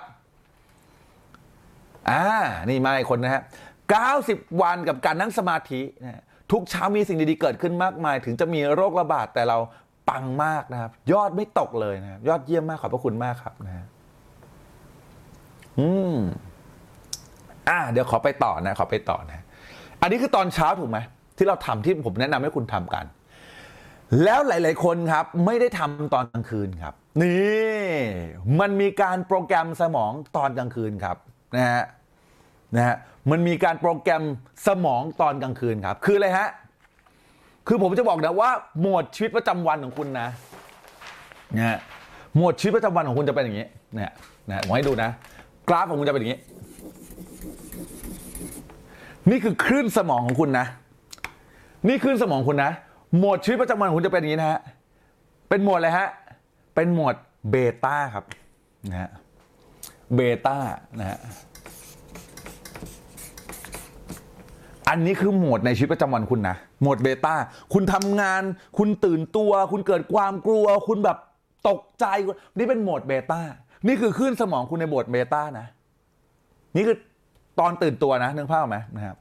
อ่านี่มาอีกคนนะฮะเก้าสิบวันกับการนั่งสมาธินะทุกเช้ามีสิ่งดีๆเกิดขึ้นมากมายถึงจะมีโรคระบาดแต่เราปังมากนะครับยอดไม่ตกเลยนะครับยอดเยี่ยมมากขอบพระคุณมากครับนะอืมอ่าเดี๋ยวขอไปต่อนะขอไปต่อนะอันนี้คือตอนเช้าถูกไหมที่เราทำที่ผมแนะนำให้คุณทำกันแล้วหลายๆคนครับไม่ได้ทำตอนกลางคืนครับนี่มันมีการโปรแกรมสมองตอนกลางคืนครับนะฮะนะฮะมันมีการโปรแกรมสมองตอนกลางคืนครับคืออะไรฮะคือผมจะบอกนะว่าโหมดชีวิตประจำวันของคุณนะนะฮะโหมดชีวิตประจำวันของคุณจะเป็นอย่างนี้นะนะผมให้ดูนะกราฟของคุณจะเป็นอย่างนี้นี่คือคลื่นสมองของคุณนะนี่คลื่นสมองคุณนะโหมดชีวิตประจำวันของคุณจะเป็นอย่างนี้นะฮะเป็นโหมดอะไรฮะเป็นโหมดเบต้าครับนะฮะเบต้านะฮะอันนี้คือโหมดในชีวิตประจำวันคุณนะโหมดเบต้าคุณทำงานคุณตื่นตัวคุณเกิดความกลัวคุณแบบตกใจนี่เป็นโหมดเบต้านี่คือคลื่นสมองคุณในโหมดเบต้านะนี่คือตอนตื่นตัวนะนึกภาพไหมนะครับ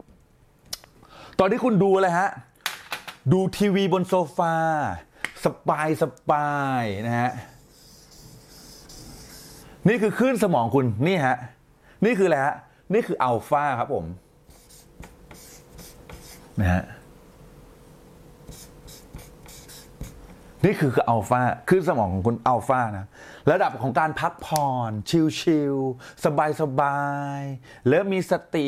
ตอนที่คุณดูอะไรฮะดูทีวีบนโซฟาสบายสบายนะฮะนี่คือคลื่นสมองคุณนี่ฮะนี่คืออะไรฮะนี่คืออัลฟาครับผมนะฮะนี่คืออัลฟาคลื่นสมองของคุณอัลฟานะระดับของการพักผ่อนชิลๆสบายๆแล้วมีสติ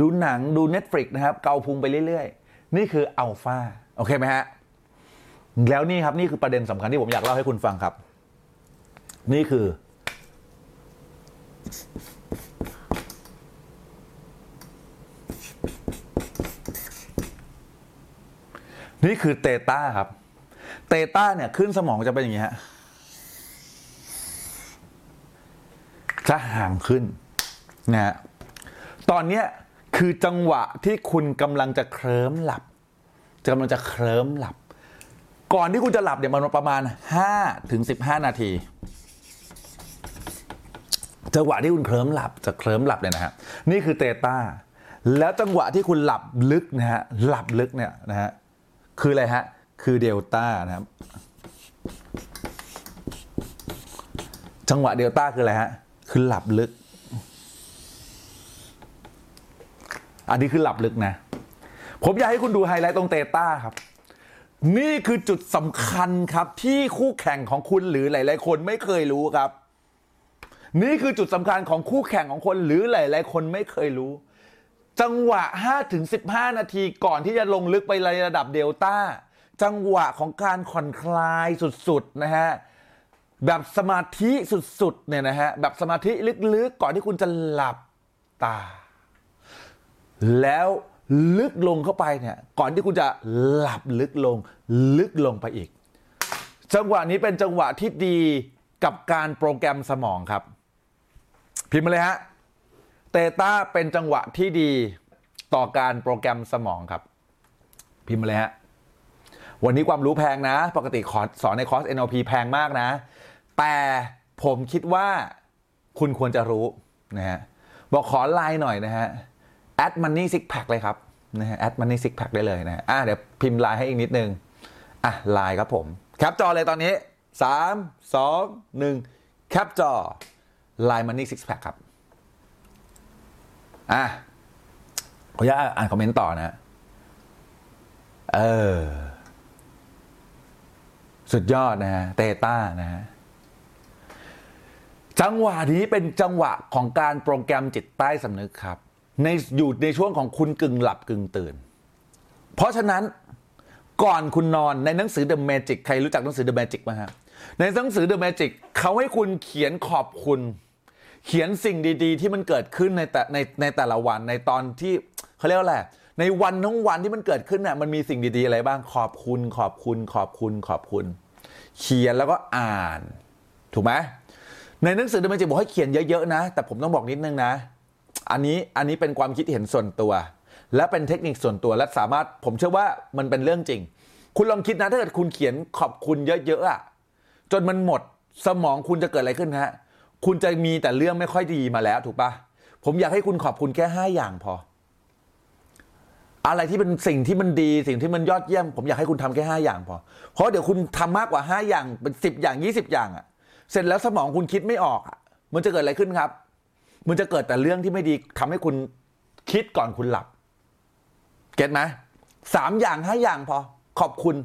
ดูหนังดู Netflix นะครับเกาพุงไปเรื่อยๆนี่คืออัลฟาโอเคไหมฮะแล้วนี่ครับนี่คือประเด็นสำคัญที่ผมอยากเล่าให้คุณฟังครับนี่คือนี่คือเตต้าครับเตต้าเนี่ยขึ้นสมองจะเป็นอย่างนี้ฮะจะห่างขึ้นนะฮะตอนนี้คือจังหวะที่คุณกำลังจะเคลิ้มหลับกำลังจะเคลิ้มหลับก่อนที่คุณจะหลับเนี่ยมันประมาณ ห้าถึงสิบห้า นาทีจังหวะที่คุณเคลิ้มหลับจะเคลิ้มหลับเนี่ยนะฮะนี่คือเตต้าแล้วจังหวะที่คุณหลับลึกนะฮะหลับลึกเนี่ยนะฮะคืออะไรฮะคือเดลต้านะครับจังหวะเดลต้าคืออะไรฮะคือหลับลึกอันนี้คือหลับลึกนะผมอยากให้คุณดูไฮไลท์ตรงเตต้าครับนี่คือจุดสำคัญครับที่คู่แข่งของคุณหรือหลายๆคนไม่เคยรู้ครับนี่คือจุดสำคัญของคู่แข่งของคนหรือหลายๆคนไม่เคยรู้จังหวะ ห้าถึงสิบห้า นาทีก่อนที่จะลงลึกไประดับเดลต้า จังหวะของการผ่อนคลายสุดๆนะฮะแบบสมาธิสุดๆเนี่ยนะฮะแบบสมาธิลึกๆก่อนที่คุณจะหลับตาแล้วลึกลงเข้าไปเนี่ยก่อนที่คุณจะหลับลึกลงลึกลงไปอีกจังหวะนี้เป็นจังหวะที่ดีกับการโปรแกรมสมองครับพิมพ์มาเลยฮะเตต้าเป็นจังหวะที่ดีต่อการโปรแกรมสมองครับพิมพ์มาเลยฮะวันนี้ความรู้แพงนะปกติสอนในคอร์ส เอ็น แอล พี แพงมากนะแต่ผมคิดว่าคุณควรจะรู้นะฮะบอกขอไลน์หน่อยนะฮะแอดมันนี่ซิกแพคเลยครับนะฮะแอดมันนี่ซิกแพคได้เลยนะอ่ะเดี๋ยวพิมพ์ไลน์ให้อีกนิดนึงอ่ะไลน์ครับผมแคปจอเลยตอนนี้สาม สอง หนึ่งแคปจอไลน์มันนี่ซิกแพคครับอ่ะขออนุญาตอ่านคอมเมนต์ต่อนะเออสุดยอดนะฮะเตต้านะฮะจังหวะนี้เป็นจังหวะของการโปรแกรมจิตใต้สำนึกครับในอยู่ในช่วงของคุณกึ่งหลับกึ่งตื่นเพราะฉะนั้นก่อนคุณนอนในหนังสือ The Magic ใครรู้จักหนังสือ The Magic มั้ยฮะในหนังสือ The Magic เขาให้คุณเขียนขอบคุณเขียนสิ่งดีๆที่มันเกิดขึ้นในแต่ในในแต่ละวันในตอนที่เขาเรียกว่าอะไรในวันทั้งวันที่มันเกิดขึ้นน่ะมันมีสิ่งดีๆอะไรบ้างขอบคุณขอบคุณขอบคุณขอบคุณเขียนแล้วก็อ่านถูกมั้ยในหนังสือ The Magic บอกให้เขียนเยอะๆนะแต่ผมต้องบอกนิดนึงนะอันนี้อันนี้เป็นความคิดเห็นส่วนตัวและเป็นเทคนิคส่วนตัวและสามารถผมเชื่อว่ามันเป็นเรื่องจริงคุณลองคิดนะถ้าเกิดคุณเขียนขอบคุณเยอะๆอ่ะจนมันหมดสมองคุณจะเกิดอะไรขึ้นฮะคุณจะมีแต่เรื่องไม่ค่อยดีมาแล้วถูกปะผมอยากให้คุณขอบคุณแค่ห้าอย่างพออะไรที่เป็นสิ่งที่มันดีสิ่งที่มันยอดเยี่ยมผมอยากให้คุณทำแค่ห้าอย่างพอเพราะเดี๋ยวคุณทำมากกว่าห้าอย่างเป็นสิบอย่างยี่สิบอย่างอ่ะเสร็จแล้วสมองคุณคิดไม่ออกอ่ะมันจะเกิดอะไรขึ้นครับมันจะเกิดแต่เรื่องที่ไม่ดีทำให้คุณคิดก่อนคุณหลับเก็ทไหมสามอย่างห้าอย่างพอขอบคุณ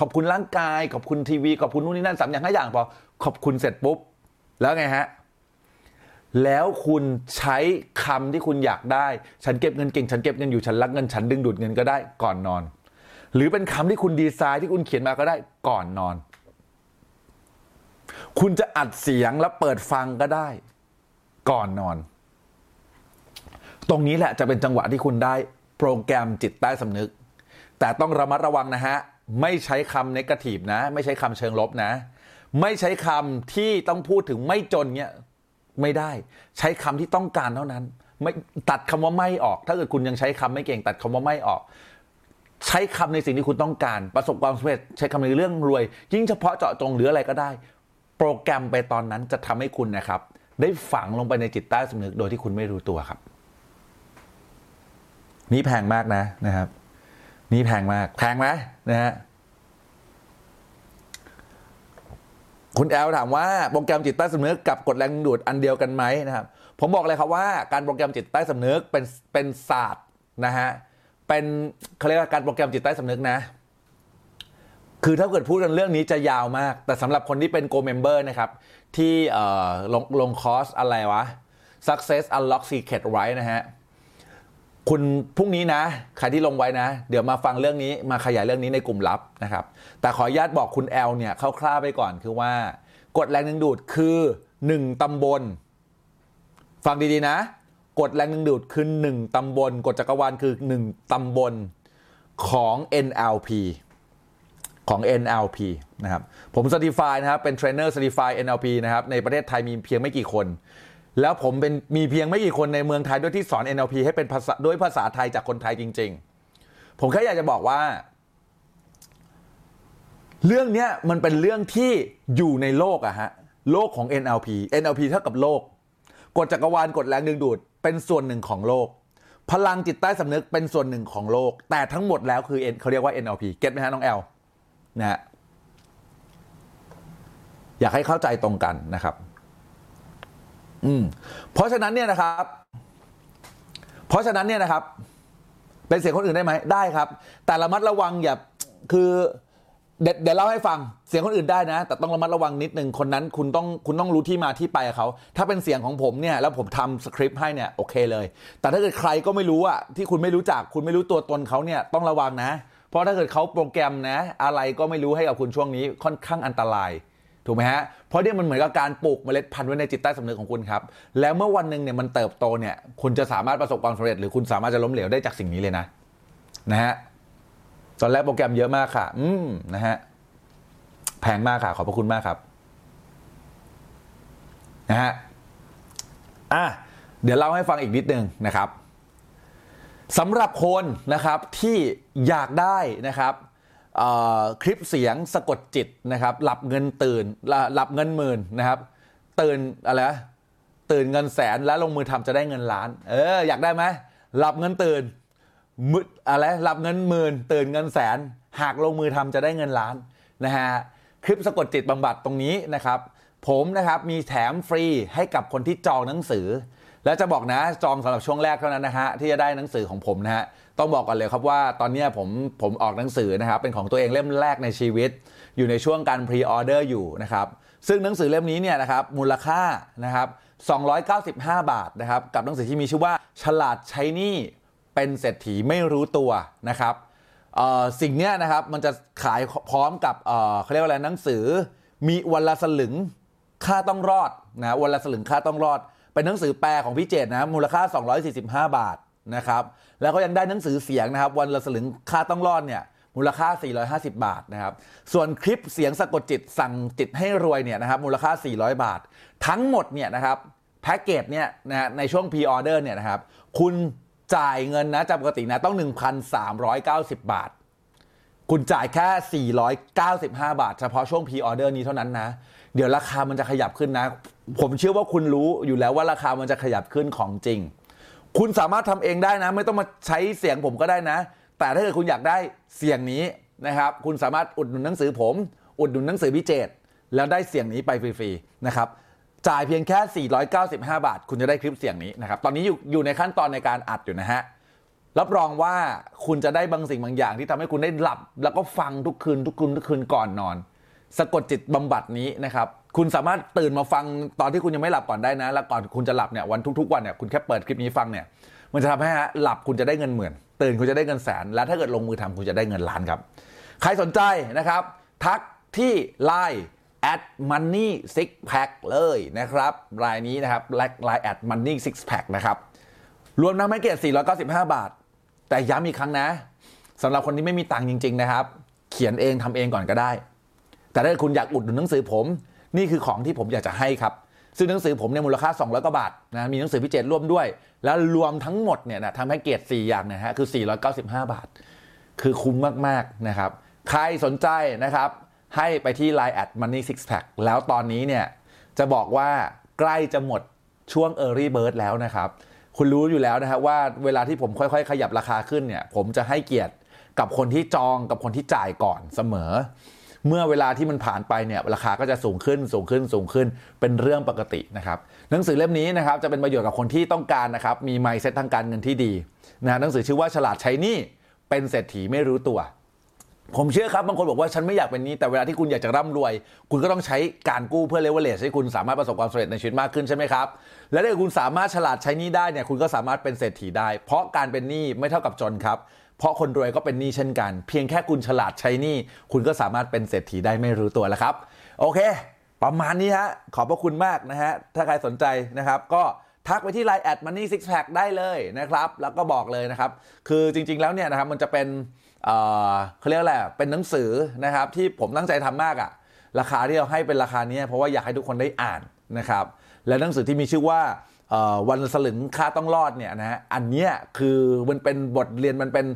ขอบคุณร่างกายขอบคุณทีวีขอบคุณนู่นนี่นั่นสามอย่างห้าอย่างพอขอบคุณเสร็จปุ๊บแล้วไงฮะแล้วคุณใช้คำที่คุณอยากได้ฉันเก็บเงินเก่งฉันเก็บเงินอยู่ฉันรักเงินฉันดึงดูดเงินก็ได้ก่อนนอนหรือเป็นคำที่คุณดีไซน์ที่คุณเขียนมาก็ได้ก่อนนอนคุณจะอัดเสียงแล้วเปิดฟังก็ได้ก่อนนอนตรงนี้แหละจะเป็นจังหวะที่คุณได้โปรแกรมจิตใต้สำนึกแต่ต้องระมัดระวังนะฮะไม่ใช้คำเนกาทีฟนะไม่ใช้คำเชิงลบนะไม่ใช้คำที่ต้องพูดถึงไม่จนเงี้ยไม่ได้ใช้คำที่ต้องการเท่านั้นไม่ตัดคำว่าไม่ออกถ้าเกิดคุณยังใช้คำไม่เก่งตัดคำว่าไม่ออกใช้คำในสิ่งที่คุณต้องการประสบความสำเร็จใช้คำในเรื่องรวยยิ่งเฉพาะเจาะจงหรืออะไรก็ได้โปรแกรมไปตอนนั้นจะทำให้คุณนะครับได้ฝังลงไปในจิตใต้สำนึกโดยที่คุณไม่รู้ตัวครับนี่แพงมากนะนะครับนี่แพงมากแพงไหมนะฮะคุณแอลถามว่าโปรแกรมจิตใต้สำนึกกับกฎแรงดึงดูดอันเดียวกันไหมนะครับผมบอกเลยครับว่าการโปรแกรมจิตใต้สำนึกเป็นเป็นศาสตร์นะฮะเป็นเขาเรียกว่าการโปรแกรมจิตใต้สำนึกนะคือถ้าเกิดพูดกันเรื่องนี้จะยาวมากแต่สำหรับคนที่เป็น Gold Member นะครับที่เอ่อลงลงคอร์สอะไรวะ Success Unlock Secret ไว้นะฮะคุณพรุ่งนี้นะใครที่ลงไว้นะเดี๋ยวมาฟังเรื่องนี้มาขยายเรื่องนี้ในกลุ่มลับนะครับแต่ขออนุญาตบอกคุณแอลเนี่ยคร่าวๆไปก่อนคือว่ากฎแรงดึงดูดคือหนึ่งตำบลฟังดีๆนะกฎแรงดึงดูดคือหนึ่งตำบลกฎจักรวาลคือหนึ่งตำบลของ เอ็น แอล พีของ เอ็น แอล พี นะครับผมเซอร์ติฟายนะครับเป็นเทรนเนอร์เซอร์ติฟาย เอ็น แอล พี นะครับในประเทศไทยมีเพียงไม่กี่คนแล้วผมเป็นมีเพียงไม่กี่คนในเมืองไทยด้วยที่สอน เอ็น แอล พี ให้เป็นภาษาด้วยภาษาไทยจากคนไทยจริงๆผมแค่อยากจะบอกว่าเรื่องนี้มันเป็นเรื่องที่อยู่ในโลกอะฮะโลกของ เอ็น แอล พี เอ็น แอล พี เท่ากับโลกกฎจักรวาลกฎแรงดึงดูดเป็นส่วนหนึ่งของโลกพลังจิตใต้สำนึกเป็นส่วนหนึ่งของโลกแต่ทั้งหมดแล้วคือเขาเรียกว่า เอ็น แอล พี เก็ทไหมฮะน้องแอลนะอยากให้เข้าใจตรงกันนะครับอืมเพราะฉะนั้นเนี่ยนะครับเพราะฉะนั้นเนี่ยนะครับเป็นเสียงคนอื่นได้ไหมได้ครับแต่ระมัดระวังอย่าคือเดี๋ยวเดี๋ยวเล่าให้ฟังเสียงคนอื่นได้นะแต่ต้องระมัดระวังนิดนึงคนนั้นคุณต้องคุณต้องรู้ที่มาที่ไปเขาถ้าเป็นเสียงของผมเนี่ยแล้วผมทำสคริปต์ให้เนี่ยโอเคเลยแต่ถ้าเกิดใครก็ไม่รู้อ่ะที่คุณไม่รู้จักคุณไม่รู้ตัวตนเขาเนี่ยต้องระวังนะ เพราะถ้าเกิดเขาโปรแกรมนะอะไรก็ไม่รู้ให้กับคุณช่วงนี้ค่อนข้างอันตรายถูกไหมฮะเพราะเนี่ยมันเหมือนกับการปลูกเมล็ดพันธุ์ไว้ในจิตใต้สำนึกของคุณครับแล้วเมื่อวันหนึ่งเนี่ยมันเติบโตเนี่ยคุณจะสามารถประสบความสำเร็จหรือคุณสามารถจะล้มเหลวได้จากสิ่งนี้เลยนะนะฮะตอนแรกโปรแกรมเยอะมากค่ะอืมนะฮะแพงมากค่ะขอบพระคุณมากครับนะฮะอ่ะเดี๋ยวเล่าให้ฟังอีกนิดนึงนะครับสำหรับคนนะครับที่อยากได้นะครับคลิปเสียงสะกดจิตนะครับหลับเงินตื่นหลับเงินหมื่นนะครับตื่นอะไรนะตื่นเงินแสนแล้วลงมือทำจะได้เงินล้านเอออยากได้ไหมหลับเงินตื่นมึดอะไรหลับเงินหมื่นตื่นเงินแสนหากลงมือทำจะได้เงินล้านนะฮะคลิปสะกดจิตบำบัดตรงนี้นะครับผมนะครับมีแถมฟรีให้กับคนที่จองหนังสือแล้วจะบอกนะจองสำหรับช่วงแรกเท่านั้นนะฮะที่จะได้หนังสือของผมนะฮะต้องบอกก่อนเลยครับว่าตอนนี้ผมผมออกหนังสือนะครับเป็นของตัวเองเล่มแรกในชีวิตอยู่ในช่วงการพรีออเดอร์อยู่นะครับซึ่งหนังสือเล่มนี้เนี่ยนะครับมูลค่านะครับสองร้อยเก้าสิบห้าบาทนะครับกับหนังสือที่มีชื่อว่าฉลาดใช้หนี้เป็นเศรษฐีไม่รู้ตัวนะครับสิ่งเนี้ยนะครับมันจะขายพร้อมกับเขาเรียกว่าอะไรหนังสือมีวันละสลึงค่าต้องรอดนะวันละสลึงค่าต้องรอดเป็นหนังสือแปลของพี่เจตนะมูลค่าสองร้อยสี่สิบห้าบาทนะครับแล้วก็ยังได้หนังสือเสียงนะครับวันละสลึงค่าต้องรอดเนี่ยมูลค่าสี่ร้อยห้าสิบบาทนะครับส่วนคลิปเสียงสะกดจิตสั่งจิตให้รวยเนี่ยนะครับมูลค่าสี่ร้อยบาททั้งหมดเนี่ยนะครับแพ็คเกจเนี่ยนะในช่วงพรีออเดอร์เนี่ยนะครับคุณจ่ายเงินนะจากปกตินะต้อง หนึ่งพันสามร้อยเก้าสิบบาทคุณจ่ายแค่สี่ร้อยเก้าสิบห้าบาทเฉพาะช่วงพรีออเดอร์นี้เท่านั้นนะเดี๋ยวราคามันจะขยับขึ้นนะผมเชื่อว่าคุณรู้อยู่แล้วว่าราคามันจะขยับขึ้นของจริงคุณสามารถทำเองได้นะไม่ต้องมาใช้เสียงผมก็ได้นะแต่ถ้าเกิดคุณอยากได้เสียงนี้นะครับคุณสามารถอุดหนุนหนังสือผมอุดหนุนหนังสือพี่เจตแล้วได้เสียงนี้ไปฟรีๆนะครับจ่ายเพียงแค่สี่ร้อยเก้าสิบห้าบาทคุณจะได้คลิปเสียงนี้นะครับตอนนี้อยู่อยู่ในขั้นตอนในการอัดอยู่นะฮะรับรองว่าคุณจะได้บางสิ่งบางอย่างที่ทำให้คุณได้หลับแล้วก็ฟังทุกคืนทุกคืนทุกคืนก่อนนอนสะกดจิตบำบัดนี้นะครับคุณสามารถตื่นมาฟังตอนที่คุณยังไม่หลับก่อนได้นะแล้วก่อนคุณจะหลับเนี่ยวันทุกๆวันเนี่ยคุณแค่เปิดคลิปนี้ฟังเนี่ยมันจะทำให้หลับคุณจะได้เงินหมื่นตื่นคุณจะได้เงินแสนและถ้าเกิดลงมือทำคุณจะได้เงินล้านครับใครสนใจนะครับทักที่ ไลน์ แอท มันนี่ ซิกซ์แพ็ค เลยนะครับรายนี้นะครับ ไลน์ แอท มันนี่ ซิกซ์แพ็ค นะครับรวมน้ำมันเกตสี่ร้อยเก้าสิบห้าบาทแต่ย้ำอีกครั้งนะสำหรับคนที่ไม่มีตังค์จริงๆนะครับเขียนเองทำเองก่อนก็ได้แต่ถ้าคุณอยากอุดหนุนหนังสือผมนี่คือของที่ผมอยากจะให้ครับซึ่งหนังสือผมเนี่ยมูลค่าสองร้อยกว่าบาทนะมีหนังสือพิเศษร่วมด้วยแล้วรวมทั้งหมดเนี่ยนะทำให้เกรดสี่อย่างนะฮะคือสี่ร้อยเก้าสิบห้าบาทคือคุ้มมากๆนะครับใครสนใจนะครับให้ไปที่ ไลน์ แอท มันนี่ ซิกซ์แพ็ค แล้วตอนนี้เนี่ยจะบอกว่าใกล้จะหมดช่วง Early Bird แล้วนะครับคุณรู้อยู่แล้วนะฮะว่าเวลาที่ผมค่อยๆขยับราคาขึ้นเนี่ยผมจะให้เกียรติกับคนที่จองกับคนที่จ่ายก่อนเสมอเมื่อเวลาที่มันผ่านไปเนี่ยราคาก็จะสูงขึ้นสูงขึ้นสูงขึ้นเป็นเรื่องปกตินะครับหนังสือเล่มนี้นะครับจะเป็นประโยชน์กับคนที่ต้องการนะครับมี mindset ทางการเงินที่ดีนะหนังสือชื่อว่าฉลาดใช้หนี้เป็นเศรษฐีไม่รู้ตัวผมเชื่อครับบางคนบอกว่าฉันไม่อยากเป็นหนี้แต่เวลาที่คุณอยากจะร่ำรวยคุณก็ต้องใช้การกู้เพื่อ leverage ให้คุณสามารถประสบความสำเร็จในชีวิตมากขึ้นใช่ไหมครับและถ้าคุณสามารถฉลาดใช้หนี้ได้เนี่ยคุณก็สามารถเป็นเศรษฐีได้เพราะการเป็นหนี้ไม่เท่ากับจนครับเพราะคนรวยก็เป็นหนี้เช่นกันเพียงแค่คุณฉลาดใช้หนี้คุณก็สามารถเป็นเศรษฐีได้ไม่รู้ตัวแล้วครับโอเคประมาณนี้ฮะขอบพระคุณมากนะฮะถ้าใครสนใจนะครับก็ทักไปที่ ไลน์ แอท มันนี่ ซิกซ์แพ็ค ได้เลยนะครับแล้วก็บอกเลยนะครับคือจริงๆแล้วเนี่ยนะครับมันจะเป็นเอ่อเขาเรียกอะไรเป็นหนังสือนะครับที่ผมตั้งใจทำมากอ่ะราคาที่เราให้เป็นราคานี้เพราะว่าอยากให้ทุกคนได้อ่านนะครับและหนังสือที่มีชื่อว่าวันสลึงค่าต้องรอดเนี่ยนะฮะอันเนี้ยคือมันเป็นบทเรียนมันเป็น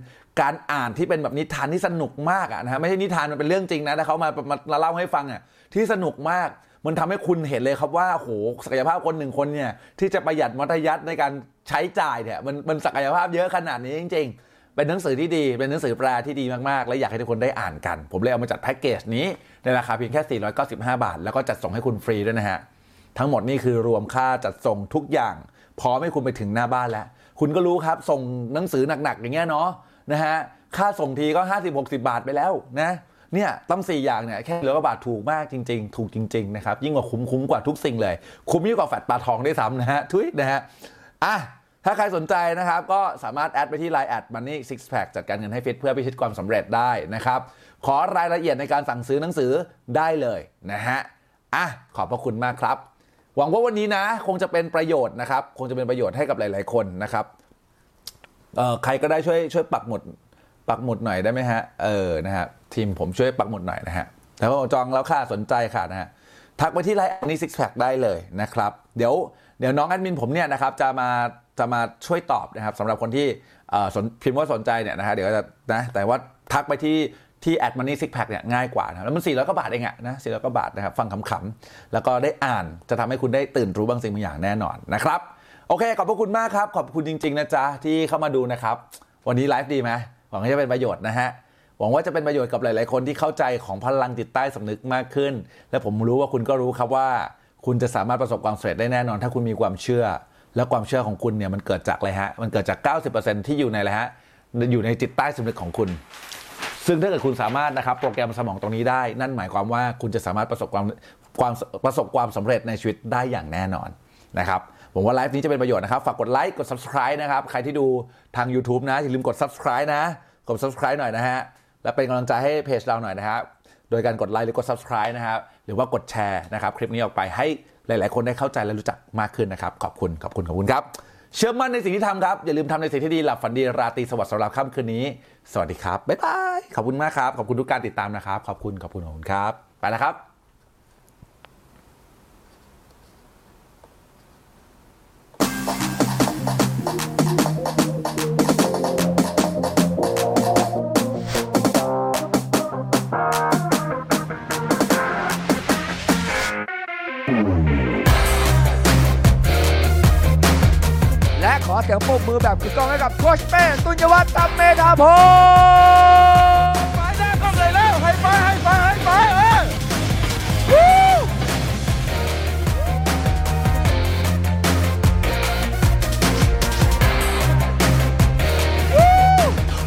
การอ่านที่เป็นแบบนิทานที่สนุกมากอ่ะนะฮะไม่ใช่นิทานมันเป็นเรื่องจริงนะแต่เขามามาเล่าให้ฟังอ่ะที่สนุกมากมันทำให้คุณเห็นเลยครับว่าโหศักยภาพคนหนึ่งคนเนี่ยที่จะประหยัดมัธยัสถ์ในการใช้จ่ายเนี่ยมันมันศักยภาพเยอะขนาดนี้จริงๆเป็นหนังสือที่ดีเป็นหนังสือแปลที่ดีมากๆและอยากให้ทุกคนได้อ่านกันผมเลยเอามาจัดแพ็กเกจนี้ในราคาเพียงแค่สี่ร้อยเก้าสิบห้าบาทแล้วก็จัดส่งให้คุณฟรีด้วยนะฮะทั้งหมดนี่คือรวมค่าจัดส่งทุกอย่างพอให้คุณไปถึงหน้าบ้านแล้วคุณก็รู้ครับส่งหนังสือหนักๆอย่างเงี้ยเนาะนะฮะค่าส่งทีก็ ห้าสิบหกสิบบาทไปแล้วนะเนี่ยต้องสี่อย่างเนี่ยแค่เหลือกว่าบาทถูกมากจริงๆถูกจริงๆนะครับยิ่งกว่าคุ้มๆกว่าทุกสิ่งเลยคุ้มยิ่งกว่าแฟตปลาทองได้ซ้ำนะฮะทุยนะฮะอ่ะ ถ้าใครสนใจนะครับก็สามารถแอดไปที่ ไลน์ แอท มันนี่ ซิกซ์แพ็ค จัดการเงินให้ฟิตเพื่อพิชิตความสำเร็จได้นะครับขอรายละเอียดในการสั่งซื้อหนังสือได้เลยนะฮะอ่ะขอบพระคุณมากครับหวังว่าวันนี้นะคงจะเป็นประโยชน์นะครับคงจะเป็นประโยชน์ให้กับหลายๆคนนะครับเอ่อใครก็ได้ช่วยช่วยปักหมุดปักหมุดหน่อยได้ไหมฮะเออนะฮะทีมผมช่วยปักหมุดหน่อยนะฮะแล้วก็จองแล้วค่ะสนใจค่ะนะฮะทักไปที่ไลน์อันนี้ ซิกซ์แพ็ค ได้เลยนะครับเดี๋ยวเดี๋ยวน้องแอดมินผมเนี่ยนะครับจะมาจะมาช่วยตอบนะครับสำหรับคนที่เอ่อสนพิมพ์ว่าสนใจเนี่ยนะฮะเดี๋ยวจะนะแต่ว่าทักไปที่ที่แอดมันนี่ซิกแพคเนี่ยง่ายกว่านะแล้วมันสี่ร้อยกว่าบาทเองอะนะสี่ร้อยกว่าบาทนะครับฟังขำๆแล้วก็ได้อ่านจะทำให้คุณได้ตื่นรู้บางสิ่งบางอย่างแน่นอนนะครับโอเคขอบพระคุณมากครับขอบคุณจริงๆนะจ๊ะที่เข้ามาดูนะครับวันนี้ไลฟ์ดีไหมหวังว่าจะเป็นประโยชน์นะฮะหวังว่าจะเป็นประโยชน์กับหลายๆคนที่เข้าใจของพลังจิตใต้สำนึกมากขึ้นและผมรู้ว่าคุณก็รู้ครับว่าคุณจะสามารถประสบความสำเร็จได้แน่นอนถ้าคุณมีความเชื่อและความเชื่อของคุณเนี่ยมันเกิดจากอะไรฮะมันเกิดจาก เก้าสิบเปอร์เซ็นต์ ที่อยู่ในอะไรฮะอยู่ในจิตใต้สำนึกของคุณซึ่งถ้าเกิดคุณสามารถนะครับโปรแกรมสมองตรงนี้ได้นั่นหมายความว่าคุณจะสามารถประสบความความประสบความสำเร็จในชีวิตได้อย่างแน่นอนนะครับผมว่าไลฟ์นี้จะเป็นประโยชน์นะครับฝากกดไลค์กด Subscribe นะครับใครที่ดูทาง YouTube นะอย่าลืมกด Subscribe นะกด Subscribe หน่อยนะฮะและเป็นกำลังใจให้เพจเราหน่อยนะครับโดยการกดไลค์หรือกด Subscribe นะครับหรือว่ากดแชร์นะครับคลิปนี้ออกไปให้หลายๆคนได้เข้าใจและรู้จักมากขึ้นนะครับขอบคุณขอบคุณขอบคุณครับเชื่อมั่นในสิ่งที่ทำครับอย่าลืมทำในสิ่งที่ดีหลับฝันดีราตรีสวัสดิ์สำหรับค่ำคืนนี้สวัสดีครับบ๊ายบายขอบคุณมากครับขอบคุณทุกการติดตามนะครับขอบคุณขอบคุณขอบคุณครับไปแล้วครับขอเสียงปรบมือแบบกึกก้องให้กับโค้ชเป้ตุลยวัฒน์ตัมเมธาพงศ์ไปหน้ากล้องเลยแล้วให้ไปให้ไปให้ไปเออ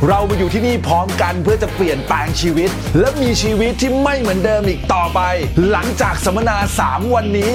เรามาอยู่ที่นี่พร้อมกันเพื่อจะเปลี่ยนแปลงชีวิตและมีชีวิตที่ไม่เหมือนเดิมอีกต่อไปหลังจากสัมมนาสามวันนี้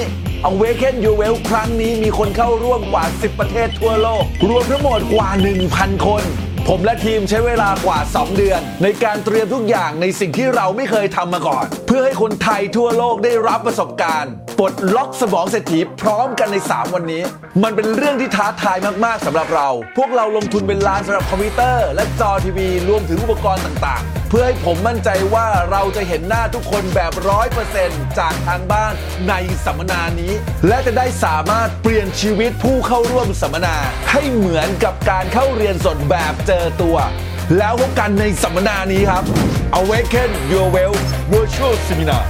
Awaken Your Wealth ครั้งนี้มีคนเข้าร่วมกว่าสิบประเทศทั่วโลกรวมทั้งหมดกว่า หนึ่งพัน คนผมและทีมใช้เวลากว่าสองเดือนในการเตรียมทุกอย่างในสิ่งที่เราไม่เคยทำมาก่อนเพื่อให้คนไทยทั่วโลกได้รับประสบการณ์ปลดล็อกสมองเศรษฐีพร้อมกันในสามวันนี้มันเป็นเรื่องที่ท้าทายมากๆสำหรับเราพวกเราลงทุนเป็นล้านสำหรับคอมพิวเตอร์และจอทีวีรวมถึงอุปกรณ์ต่างๆเพื่อให้ผมมั่นใจว่าเราจะเห็นหน้าทุกคนแบบ ร้อยเปอร์เซ็นต์ จากทางบ้านในสัมมนานี้และจะได้สามารถเปลี่ยนชีวิตผู้เข้าร่วมสัมมนาให้เหมือนกับการเข้าเรียนสดแบบเจอตัวแล้วพบกันในสัมมนานี้ครับ Awaken Your Wealth Virtual Seminar